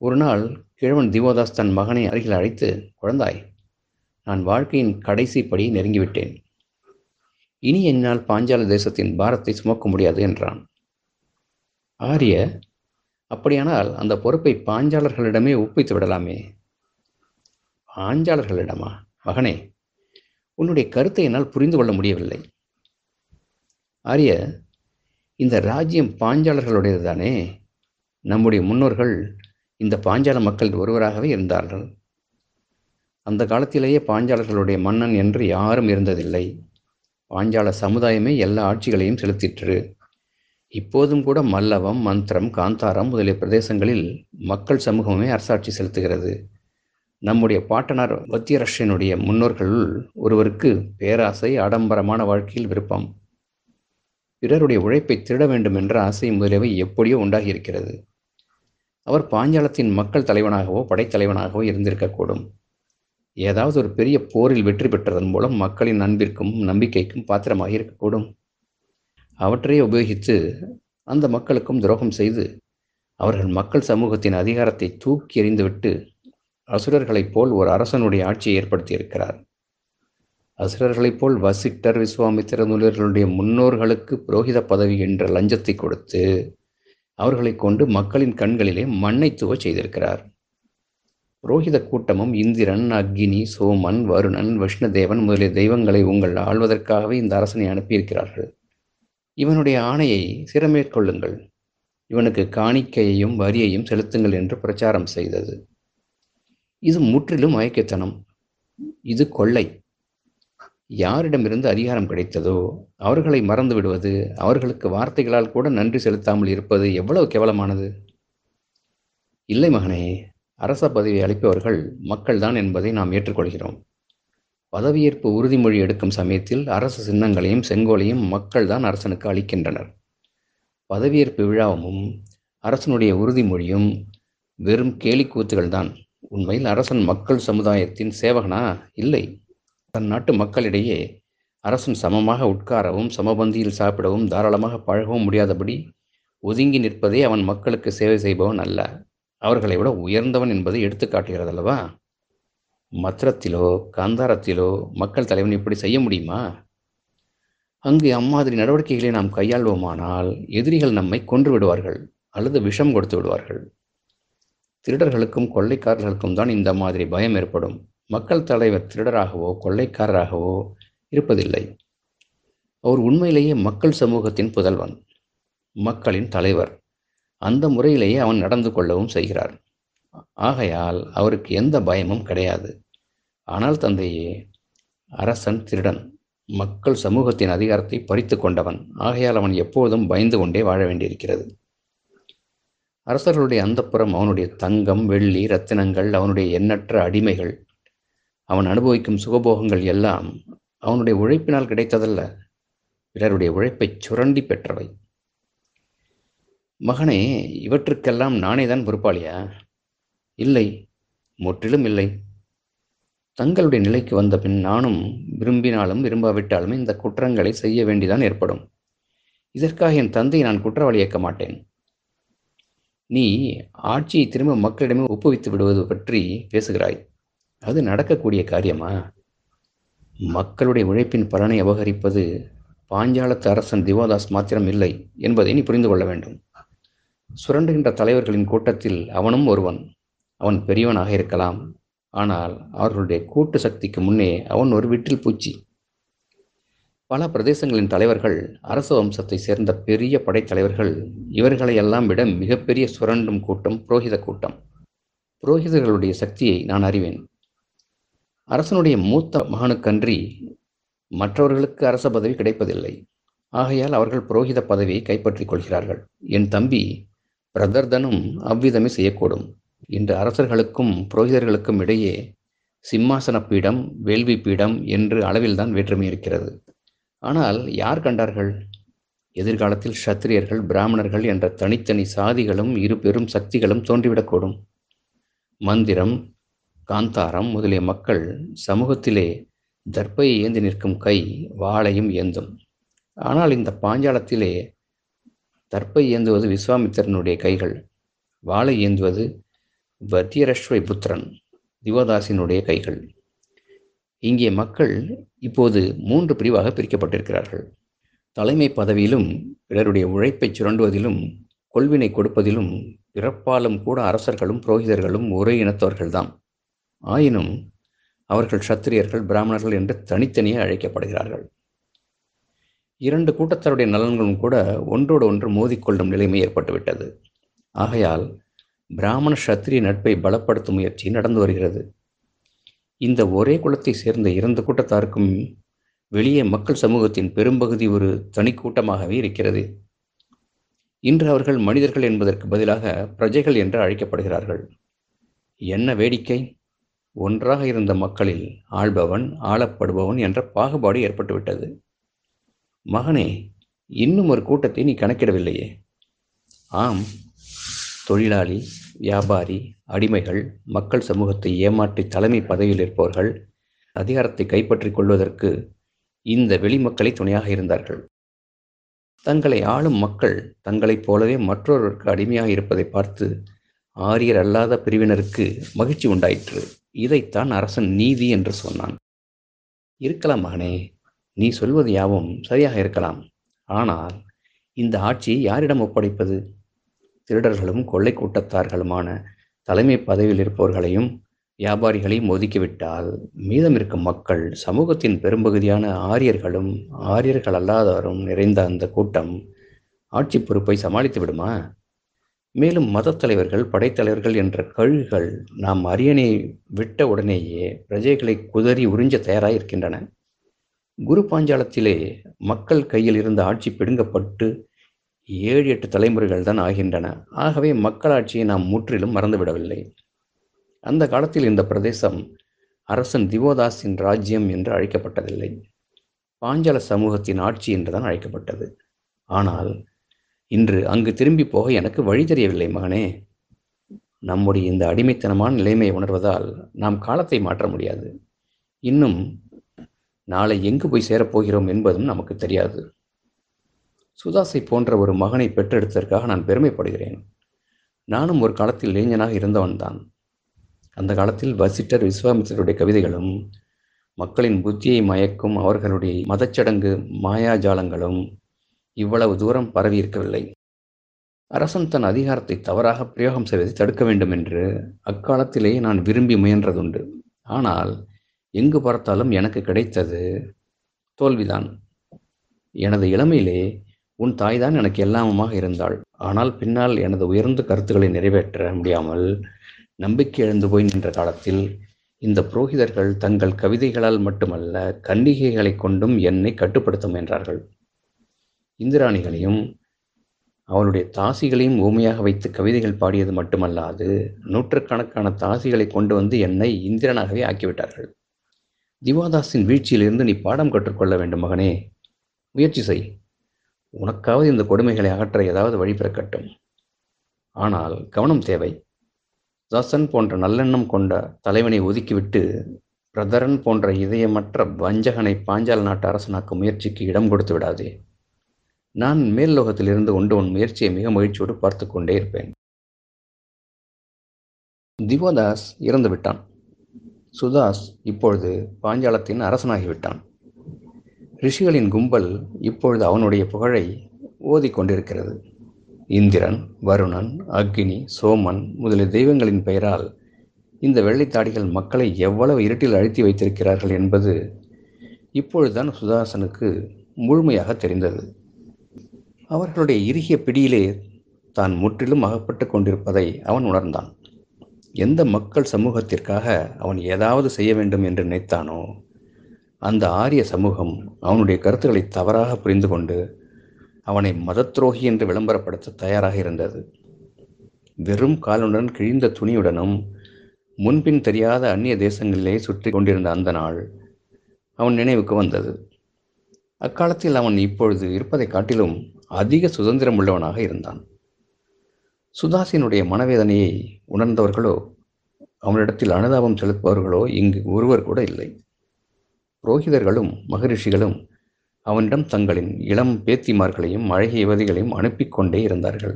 ஒரு நாள் கிழவன் திவோதாஸ் தன் மகனை அருகில் அழைத்து, குழந்தாய், நான் வாழ்க்கையின் கடைசி படியை நெருங்கிவிட்டேன். இனி என்னால் பாஞ்சால தேசத்தின் பாரத்தை சுமக்க முடியாது என்றான். ஆரிய, அப்படியானால் அந்த பொறுப்பை பாஞ்சாலர்களிடமே ஒப்பித்து விடலாமே. பாஞ்சாலர்களிடமா? மகனே, உன்னுடைய கருத்தை என்னால் புரிந்து கொள்ள முடியவில்லை. ஆரிய, இந்த ராஜ்யம் பாஞ்சாலர்களுடையது தானே? நம்முடைய முன்னோர்கள் இந்த பாஞ்சால மக்கள் ஒருவராகவே இருந்தார்கள். அந்த காலத்திலேயே பாஞ்சாலர்களுடைய மன்னன் என்று யாரும் இருந்ததில்லை. பாஞ்சால சமுதாயமே எல்லா ஆட்சிகளையும் செலுத்திற்று. இப்போதும் கூட மல்லவம், மந்திரம், காந்தாரம் முதலிய பிரதேசங்களில் மக்கள் சமூகமே அரசாட்சி செலுத்துகிறது. நம்முடைய பாட்டனார் வத்தியரசனுடைய முன்னோர்களுள் ஒருவருக்கு பேராசை, ஆடம்பரமான வாழ்க்கையில் விருப்பம், பிறருடைய உழைப்பை திருட வேண்டும் என்ற ஆசை முதலியவை எப்படியோ உண்டாகியிருக்கிறது. அவர் பாஞ்சாலத்தின் மக்கள் தலைவனாகவோ படைத்தலைவனாகவோ இருந்திருக்கக்கூடும். ஏதாவது ஒரு பெரிய போரில் வெற்றி பெற்றதன் மூலம் மக்களின் அன்பிற்கும் நம்பிக்கைக்கும் பாத்திரமாக இருக்கக்கூடும். அவற்றையே உபயோகித்து அந்த மக்களுக்கும் துரோகம் செய்து அவர்கள் மக்கள் சமூகத்தின் அதிகாரத்தை தூக்கி எறிந்துவிட்டு அசுரர்களைப் போல் ஒரு அரசனுடைய ஆட்சியை ஏற்படுத்தியிருக்கிறார். அசுரர்களைப் போல் வசிட்டர், விஸ்வாமித்திர முதலியவர்களுடைய முன்னோர்களுக்கு புரோகித பதவி என்ற லஞ்சத்தை கொடுத்து அவர்களை கொண்டு மக்களின் கண்களிலே மண்ணை தூவ செய்திருக்கிறார். புரோகித கூட்டமும் இந்திரன், அக்னி, சோமன், வருணன், விஷ்ணுதேவன் முதலிய தெய்வங்களை உங்கள் ஆள்வதற்காகவே இந்த அரசனை அனுப்பியிருக்கிறார்கள். இவனுடைய ஆணையை சிறமேற்கொள்ளுங்கள், இவனுக்கு காணிக்கையையும் வரியையும் செலுத்துங்கள் என்று பிரச்சாரம் செய்தது. இது முற்றிலும் மயக்கத்தனம், இது கொள்ளை. யாரிடமிருந்து அதிகாரம் கிடைத்ததோ அவர்களை மறந்து விடுவது, அவர்களுக்கு வார்த்தைகளால் கூட நன்றி செலுத்தாமல் இருப்பது எவ்வளவு கேவலமானது! இல்லை மகனே, அரச பதவி அளிப்பவர்கள் மக்கள்தான் என்பதை நாம் ஏற்றுக்கொள்கிறோம். பதவியேற்பு உறுதிமொழி எடுக்கும் சமயத்தில் அரசு சின்னங்களையும் செங்கோலையும் மக்கள்தான் அரசனுக்கு அளிக்கின்றனர். பதவியேற்பு விழாவும் அரசனுடைய உறுதிமொழியும் வெறும் கேலிக்கூத்துகள்தான். உண்மையில் அரசன் மக்கள் சமுதாயத்தின் சேவகனா? இல்லை. தன் நாட்டு மக்களிடையே அரசன் சமமாக உட்காரவும் சமபந்தியில் சாப்பிடவும் தாராளமாக பழகவும் முடியாதபடி ஒதுங்கி நிற்பதே அவன் மக்களுக்கு சேவை செய்பவன் அல்ல, அவர்களை விட உயர்ந்தவன் என்பதை எடுத்து காட்டுகிறதல்லவா? மத்திரத்திலோ காந்தாரத்திலோ மக்கள் தலைவன் இப்படி செய்ய முடியுமா? அங்கு அம்மாதிரி நடவடிக்கைகளை நாம் கையாள்வோமானால் எதிரிகள் நம்மை கொன்று விடுவார்கள் அல்லது விஷம் கொடுத்து விடுவார்கள். திருடர்களுக்கும் கொள்ளைக்காரர்களுக்கும் தான் இந்த மாதிரி பயம் ஏற்படும். மக்கள் தலைவர் திருடராகவோ கொள்ளைக்காரராகவோ இருப்பதில்லை. அவர் உண்மையிலேயே மக்கள் சமூகத்தின் புதல்வன், மக்களின் தலைவர். அந்த முறையிலேயே அவன் நடந்து கொள்ளவும் செய்கிறார். ஆகையால் அவருக்கு எந்த பயமும் கிடையாது. ஆனால் தந்தையே, அரசன் திருடன், மக்கள் சமூகத்தின் அதிகாரத்தை பறித்து கொண்டவன். ஆகையால் அவன் எப்போதும் பயந்து கொண்டே வாழ வேண்டியிருக்கிறது. அரசர்களுடைய அந்தப்புறம் அவனுடைய தங்கம், வெள்ளி, ரத்தினங்கள், அவனுடைய எண்ணற்ற அடிமைகள், அவன் அனுபவிக்கும் சுகபோகங்கள் எல்லாம் அவனுடைய உழைப்பினால் கிடைத்ததல்ல, பிறருடைய உழைப்பை சுரண்டி பெற்றவை. மகனே, இவற்றுக்கெல்லாம் நானே தான் பொறுப்பாளியா? இல்லை, முற்றிலும் இல்லை. தங்களுடைய நிலைக்கு வந்த பின் நானும் விரும்பினாலும் விரும்பாவிட்டாலுமே இந்த குற்றங்களை செய்ய வேண்டிதான் ஏற்படும். இதற்காக என் தந்தையை நான் குற்றவாளியாக்க மாட்டேன். நீ ஆட்சியை திரும்ப மக்களிடமே ஒப்புவித்து விடுவது பற்றி பேசுகிறாய். அது நடக்கக்கூடிய காரியமா? மக்களுடைய உழைப்பின் பலனை அபகரிப்பது பாஞ்சாலத்து அரசன் திவோதாஸ் மாத்திரம் இல்லை என்பதை நீ புரிந்து கொள்ள வேண்டும். சுரண்டுகின்ற தலைவர்களின் கூட்டத்தில் அவனும் ஒருவன். அவன் பெரியவனாக இருக்கலாம், ஆனால் அவர்களுடைய கூட்டு சக்திக்கு முன்னே அவன் ஒரு விட்டில் பூச்சி. பல பிரதேசங்களின் தலைவர்கள் அரச வம்சத்தை சேர்ந்த பெரிய படைத்தலைவர்கள். இவர்களை எல்லாம் விட மிகப்பெரிய சுரண்டும் கூட்டம் புரோகித கூட்டம். புரோகிதர்களுடைய சக்தியை நான் அறிவேன். அரசனுடைய மூத்த மகனுக்கன்றி மற்றவர்களுக்கு அரச பதவி கிடைப்பதில்லை. ஆகையால் அவர்கள் புரோகித பதவியை கைப்பற்றிக் கொள்கிறார்கள். என் தம்பி பிரதர்தனும் அவ்விதமே செய்யக்கூடும். இன்று அரசர்களுக்கும் புரோகிதர்களுக்கும் இடையே சிம்மாசன பீடம், வேள்வி பீடம் என்று அளவில்தான் வேற்றுமை இருக்கிறது. ஆனால் யார் கண்டார்கள்? எதிர்காலத்தில் சத்திரியர்கள், பிராமணர்கள் என்ற தனித்தனி சாதிகளும் இரு பெரும் சக்திகளும் தோன்றிவிடக்கூடும். மந்திரம், காந்தாரம் முதலிய மக்கள் சமூகத்திலே தர்பையை ஏந்தி நிற்கும் கை வாளையும் ஏந்தும். ஆனால் இந்த பாஞ்சாலத்திலே தர்ப்பை ஏந்துவது விஸ்வாமித்திரனுடைய கைகள், வாளை ஏந்துவது வத்தியரஸ்வை புத்திரன் திவாதாசினுடைய கைகள். இங்கே மக்கள் இப்போது 3 பிரிவாக பிரிக்கப்பட்டிருக்கிறார்கள். தலைமை பதவியிலும் பிறருடைய உழைப்பை சுரண்டுவதிலும் கொள்வினை கொடுப்பதிலும் பிறப்பாலும் கூட அரசர்களும் புரோகிதர்களும் ஒரே இனத்தவர்கள்தான். ஆயினும் அவர்கள் சத்திரியர்கள், பிராமணர்கள் என்று தனித்தனியே அழைக்கப்படுகிறார்கள். 2 கூட்டத்தாருடைய நலன்களும் கூட ஒன்றோடு ஒன்று மோதிக்கொள்ளும் நிலைமை ஏற்பட்டுவிட்டது. ஆகையால் பிராமண சத்திரிய நட்பை பலப்படுத்தும் முயற்சி நடந்து வருகிறது. இந்த ஒரே குலத்தை சேர்ந்த 2 கூட்டத்தாருக்கும் வெளியே மக்கள் சமூகத்தின் பெரும்பகுதி ஒரு தனி கூட்டமாகவே இருக்கிறது. இன்று அவர்கள் மனிதர்கள் என்பதற்கு பதிலாக பிரஜைகள் என்று அழைக்கப்படுகிறார்கள். என்ன வேடிக்கை! ஒன்றாக இருந்த மக்களில் ஆள்பவன், ஆளப்படுபவன் என்ற பாகுபாடு ஏற்பட்டுவிட்டது. மகனே, இன்னும் ஒரு கூட்டத்தை நீ கணக்கிடவில்லையே? ஆம், தொழிலாளி, வியாபாரி, அடிமைகள், மக்கள் சமூகத்தை ஏமாற்றி தலைமை பதவியில் இருப்பவர்கள் அதிகாரத்தை கைப்பற்றி கொள்வதற்கு இந்த வெளிமக்களை துணையாக இருந்தார்கள். தங்களை ஆளும் மக்கள் தங்களைப் போலவே மற்றொருவருக்கு அடிமையாக இருப்பதை பார்த்து ஆரியர் அல்லாத பிரிவினருக்கு மகிழ்ச்சி உண்டாயிற்று. இதைத்தான் அரசன் நீதி என்று சொன்னான். இருக்கலாம் மகனே, நீ சொல்வது யாவும் சரியாக இருக்கலாம். ஆனால் இந்த ஆட்சியை யாரிடம் ஒப்படைப்பது? திருடர்களும் கொள்ளை கூட்டத்தார்களுமான தலைமை பதவியில் இருப்பவர்களையும் வியாபாரிகளையும் ஒதுக்கிவிட்டால் மீதம் இருக்கும் மக்கள் சமூகத்தின் பெரும்பகுதியான ஆரியர்களும் ஆரியர்கள் அல்லாதவரும் நிறைந்த அந்த கூட்டம் ஆட்சி பொறுப்பை சமாளித்து விடுமா? மேலும் மதத் தலைவர்கள், படைத்தலைவர்கள் என்ற கழுகுகள் நாம் அரியணை விட்ட உடனேயே பிரஜைகளை குதறி உறிஞ்ச தயாராக இருக்கின்றன. குரு பாஞ்சாலத்திலே மக்கள் கையில் இருந்த ஆட்சி பிடுங்கப்பட்டு 7-8 தலைமுறைகள் தான் ஆகின்றன. ஆகவே மக்களாட்சியை நாம் முற்றிலும் மறந்துவிடவில்லை. அந்த காலத்தில் இந்த பிரதேசம் அரசன் திவோதாஸின் ராஜ்யம் என்று அழைக்கப்பட்டதில்லை, பாஞ்சால சமூகத்தின் ஆட்சி என்றுதான் அழைக்கப்பட்டது. ஆனால் இன்று அங்கு திரும்பி போக எனக்கு வழி தெரியவில்லை மகனே. நம்முடைய இந்த அடிமைத்தனமான நிலைமையை உணர்வதால் நாம் காலத்தை மாற்ற முடியாது. இன்னும் நாளை எங்கு போய் சேரப்போகிறோம் என்பதும் நமக்கு தெரியாது. சுதாசை போன்ற ஒரு மகனை பெற்றெடுத்ததற்காக நான் பெருமைப்படுகிறேன். நானும் ஒரு காலத்தில் இளைஞனாக இருந்தவன்தான். அந்த காலத்தில் வசிட்டர், விஸ்வாமித்திரருடைய கவிதைகளும் மக்களின் புத்தியை மயக்கும் அவர்களுடைய மதச்சடங்கு மாயாஜாலங்களும் இவ்வளவு தூரம் பரவி இருக்கவில்லை. அரசன் தன் அதிகாரத்தை தவறாக பிரயோகம் செய்வதை தடுக்க வேண்டும் என்று அக்காலத்திலேயே நான் விரும்பி முயன்றதுண்டு. ஆனால் எங்கு பார்த்தாலும் எனக்கு கிடைத்தது தோல்விதான். எனது இளமையிலே உன் தாய்தான் எனக்கு எல்லாமுமாக இருந்தாள். ஆனால் பின்னால் எனது உயர்ந்த கருத்துக்களை நிறைவேற்ற முடியாமல் நம்பிக்கை எழுந்து போய் நின்ற காலத்தில் இந்த புரோகிதர்கள் தங்கள் கவிதைகளால் மட்டுமல்ல, கன்னிகைகளை கொண்டும் என்னை கட்டுப்படுத்த முயன்றார்கள். இந்திராணிகளையும் அவளுடைய தாசிகளையும் ஊமையாக வைத்து கவிதைகள் பாடியது மட்டுமல்லாது நூற்றுக்கணக்கான தாசிகளை கொண்டு வந்து என்னை இந்திரனாகவே ஆக்கிவிட்டார்கள். திவாதாஸின் வீழ்ச்சியிலிருந்து நீ பாடம் கற்றுக்கொள்ள வேண்டும் மகனே. முயற்சி செய். உனக்காவது இந்த கொடுமைகளை அகற்ற ஏதாவது வழி பிறக்கட்டும். ஆனால் கவனம் தேவை. தாசன் போன்ற நல்லெண்ணம் கொண்ட தலைவனை ஒதுக்கிவிட்டு பிரதரன் போன்ற இதயமற்ற வஞ்சகனை பாஞ்சால நாட்டு அரசனாக்க முயற்சிக்கு இடம் கொடுத்து விடாதே. நான் மேல் லோகத்திலிருந்து கொண்டு உன் முயற்சியை மிக மகிழ்ச்சியோடு பார்த்து கொண்டே இருப்பேன். திவோதாஸ் இறந்து விட்டான். சுதாஸ் இப்பொழுது பாஞ்சாலத்தின் அரசனாகிவிட்டான். ரிஷிகளின் கும்பல் இப்பொழுது அவனுடைய புகழை ஓதிக்கொண்டிருக்கிறது. இந்திரன், வருணன், அக்னி, சோமன் முதலிய தெய்வங்களின் பெயரால் இந்த வெள்ளைத்தாடிகள் மக்களை எவ்வளவு இருட்டில் அழுத்தி வைத்திருக்கிறார்கள் என்பது இப்பொழுதுதான் சுதாசனுக்கு முழுமையாக தெரிந்தது. அவர்களுடைய இறுகிய பிடியிலே தான் முற்றிலும் அகப்பட்டு கொண்டிருப்பதை அவன் உணர்ந்தான். எந்த மக்கள் சமூகத்திற்காக அவன் ஏதாவது செய்ய வேண்டும் என்று நினைத்தானோ அந்த ஆரிய சமூகம் அவனுடைய கருத்துக்களை தவறாக புரிந்து கொண்டு அவனை மதத்ரோகி என்று விளம்பரப்படுத்த தயாராக இருந்தது. வெறும் காலுடன் கிழிந்த துணியுடனும் முன்பின் தெரியாத அந்நிய தேசங்களிலே சுற்றி கொண்டிருந்த அந்த நாள் அவன் நினைவுக்கு வந்தது. அக்காலத்தில் அவன் இப்பொழுது இருப்பதை காட்டிலும் அதிக சுதந்திரம் உள்ளவனாக இருந்தான். சுதாசினுடைய மனவேதனையை உணர்ந்தவர்களோ அவனிடத்தில் அனுதாபம் செலுத்துபவர்களோ இங்கு ஒருவர் கூட இல்லை. புரோகிதர்களும் மகரிஷிகளும் அவனிடம் தங்களின் இளம் பேத்திமார்களையும் அழகிய யுவதிகளையும் அனுப்பி கொண்டே இருந்தார்கள்.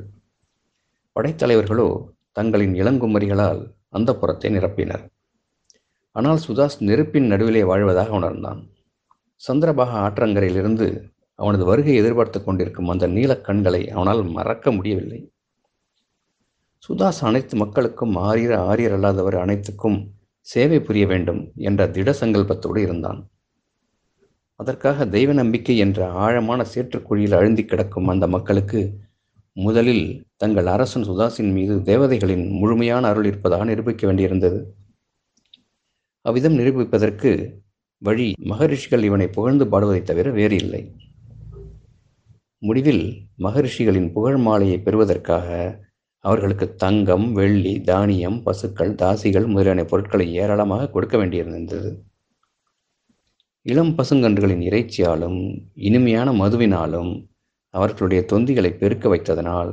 படைத்தலைவர்களோ தங்களின் இளங்குமரிகளால் அந்த புறத்தை நிரப்பினர். ஆனால் சுதாஸ் நெருப்பின் நடுவிலே வாழ்வதாக உணர்ந்தான். சந்திரபாக ஆற்றங்கரையிலிருந்து அவனது வருகை எதிர்பார்த்து கொண்டிருக்கும் அந்த நீலக்கண்களை அவனால் மறக்க முடியவில்லை. சுதாஸ் அனைத்து மக்களுக்கும் ஆரியர் அல்லாதவர் அனைத்துக்கும் சேவை புரிய வேண்டும் என்ற திட சங்கல்பத்தோடு இருந்தான். அதற்காக தெய்வ நம்பிக்கை என்ற ஆழமான சேற்றுக்குழியில் அழுந்தி கிடக்கும் அந்த மக்களுக்கு முதலில் தங்கள் அரசன் சுதாஸின் மீது தேவதைகளின் முழுமையான அருள் இருப்பதாக நிரூபிக்க வேண்டியிருந்தது. அவ்விதம் நிரூபிப்பதற்கு வழி மகரிஷிகள் இவனை புகழ்ந்து பாடுவதைத் தவிர வேறு இல்லை. முடிவில் மகரிஷிகளின் புகழ் மாலையை பெறுவதற்காக அவர்களுக்கு தங்கம், வெள்ளி, தானியம், பசுக்கள், தாசிகள் முதலான பொருட்களை ஏராளமாக கொடுக்க வேண்டியிருந்தது. இளம் பசுங்கன்றுகளின் இறைச்சியாலும் இனிமையான மதுவினாலும் அவர்களுடைய தொந்திகளை பெருக்க வைத்ததனால்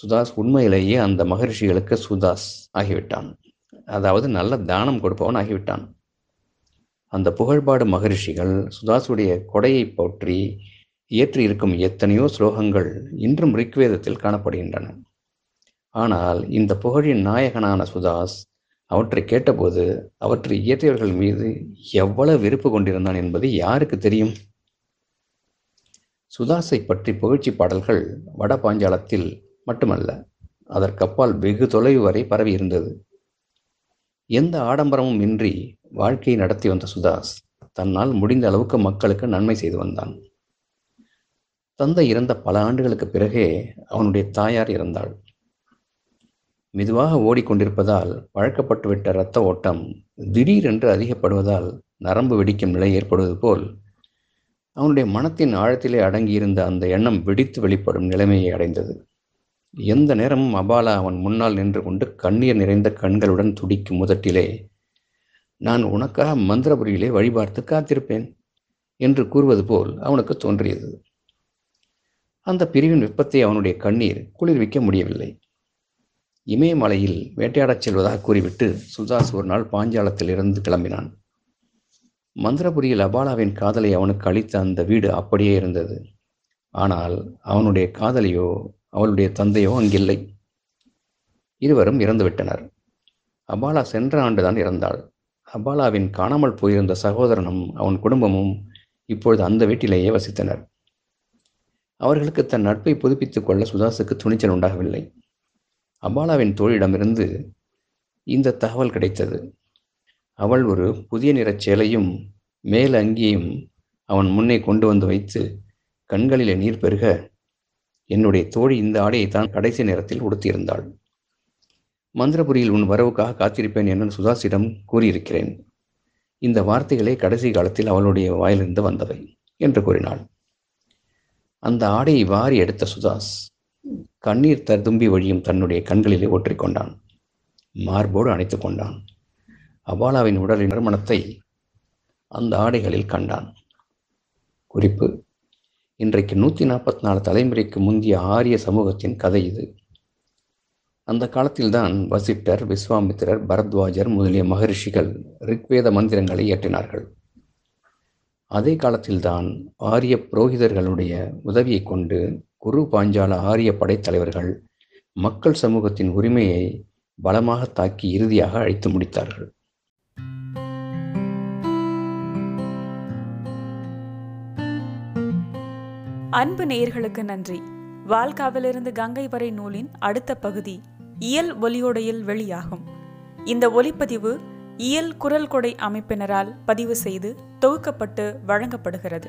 சுதாஸ் உண்மையிலேயே அந்த மகரிஷிகளுக்கு சுதாஸ் ஆகிவிட்டான். அதாவது நல்ல தானம் கொடுப்பவன் ஆகிவிட்டான். அந்த புகழ்பாடு மகரிஷிகள் சுதாசுடைய கொடையை போற்றி இயற்றி இருக்கும் எத்தனையோ ஸ்லோகங்கள் இன்றும் ரிக்வேதத்தில் காணப்படுகின்றன. ஆனால் இந்த புகழின் நாயகனான சுதாஸ் அவற்றை கேட்டபோது அவற்றை இயற்றியவர்கள் மீது எவ்வளவு வெறுப்பு கொண்டிருந்தான் என்பது யாருக்கு தெரியும்? சுதாஸை பற்றி புகழ்ச்சி பாடல்கள் வட பாஞ்சாலத்தில் மட்டுமல்ல, அதற்கப்பால் வெகு தொலைவு வரை பரவி இருந்தது. எந்த ஆடம்பரமும் இன்றி வாழ்க்கையை நடத்தி வந்த சுதாஸ் தன்னால் முடிந்த அளவுக்கு மக்களுக்கு நன்மை செய்து வந்தான். தந்தை இறந்த பல ஆண்டுகளுக்கு பிறகே அவனுடைய தாயார் இறந்தாள். மெதுவாக ஓடிக்கொண்டிருப்பதால் பழக்கப்பட்டுவிட்ட இரத்த ஓட்டம் திடீரென்று அதிகப்படுவதால் நரம்பு வெடிக்கும் நிலை ஏற்படுவது போல் அவனுடைய மனத்தின் ஆழத்திலே அடங்கியிருந்த அந்த எண்ணம் வெடித்து வெளிப்படும் நிலைமையை அடைந்தது. எந்த நேரமும் அபாலா அவன் முன்னால் நின்று கொண்டு கண்ணீர் நிறைந்த கண்களுடன் துடிக்கும் முதட்டிலே, நான் உனக்காக மந்திரபுரியிலே வழிபார்த்து காத்திருப்பேன் என்று கூறுவது போல் அவனுக்கு தோன்றியது. அந்த பிரிவின் வெப்பத்தை அவனுடைய கண்ணீர் குளிர்விக்க முடியவில்லை. இமயமலையில் வேட்டையாடச் செல்வதாக கூறிவிட்டு சுதாஸ் ஒரு நாள் பாஞ்சாலத்திலிருந்து கிளம்பினான். மந்திரபுரியில் அபாலாவின் காதலை அவனுக்கு அளித்த அந்த வீடு அப்படியே இருந்தது. ஆனால் அவனுடைய காதலியோ அவளுடைய தந்தையோ அங்கில்லை. இருவரும் இறந்துவிட்டனர். அபாலா சென்ற ஆண்டுதான் இறந்தாள். அபாலாவின் காணாமல் போயிருந்த சகோதரனும் அவன் குடும்பமும் இப்பொழுது அந்த வீட்டிலேயே வசித்தனர். அவர்களுக்கு தன் நட்பை புதுப்பித்துக் கொள்ள சுதாஸுக்கு துணிச்சல் உண்டாகவில்லை. அபாலாவின் தோழியிடமிருந்து இந்த தகவல் கிடைத்தது. அவள் ஒரு புதிய நிறச் சேலையும் மேல் அங்கியும் அவன் முன்னே கொண்டு வந்து வைத்து கண்களிலே நீர் பெருக, என்னுடைய தோழி இந்த ஆடையை தான் கடைசி நேரத்தில் உடுத்தியிருந்தாள். மந்திரபுரியில் உன் வரவுக்காக காத்திருப்பேன் என்று சுதாஸிடம் கூறியிருக்கிறேன். இந்த வார்த்தைகளே கடைசி காலத்தில் அவளுடைய வாயிலிருந்து வந்தவை என்று கூறினாள். அந்த ஆடையை வாரி எடுத்த சுதாஸ் கண்ணீர் ததும்பி வழியும் தன்னுடைய கண்களிலே ஒற்றிக்கொண்டான். மார்போடு அணைத்து கொண்டான். அபாலாவின் உடலின் நறுமணத்தை அந்த ஆடைகளில் கண்டான். குறிப்பு: இன்றைக்கு 144 தலைமுறைக்கு முந்தைய ஆரிய சமூகத்தின் கதை இது. அந்த காலத்தில்தான் வசிட்டர், விஸ்வாமித்திரர், பரத்வாஜர் முதலிய மகரிஷிகள் ரிக்வேத மந்திரங்களை இயற்றினார்கள். அதே காலத்தில்தான் ஆரிய புரோகிதர்களுடைய உதவியை கொண்டு குரு பாஞ்சால ஆரிய படைத்தலைவர்கள் மக்கள் சமூகத்தின் உரிமையை பலமாக தாக்கி இறுதியாக அழித்து முடித்தார்கள். அன்பு நேயர்களுக்கு நன்றி. வால்காவிலிருந்து கங்கை வரை நூலின் அடுத்த பகுதி இயல் ஒலியோடையில் வெளியாகும். இந்த ஒலிப்பதிவு இயல் குரல் கொடை அமைப்பினரால் பதிவு செய்து தொகுக்கப்பட்டு வழங்கப்படுகிறது.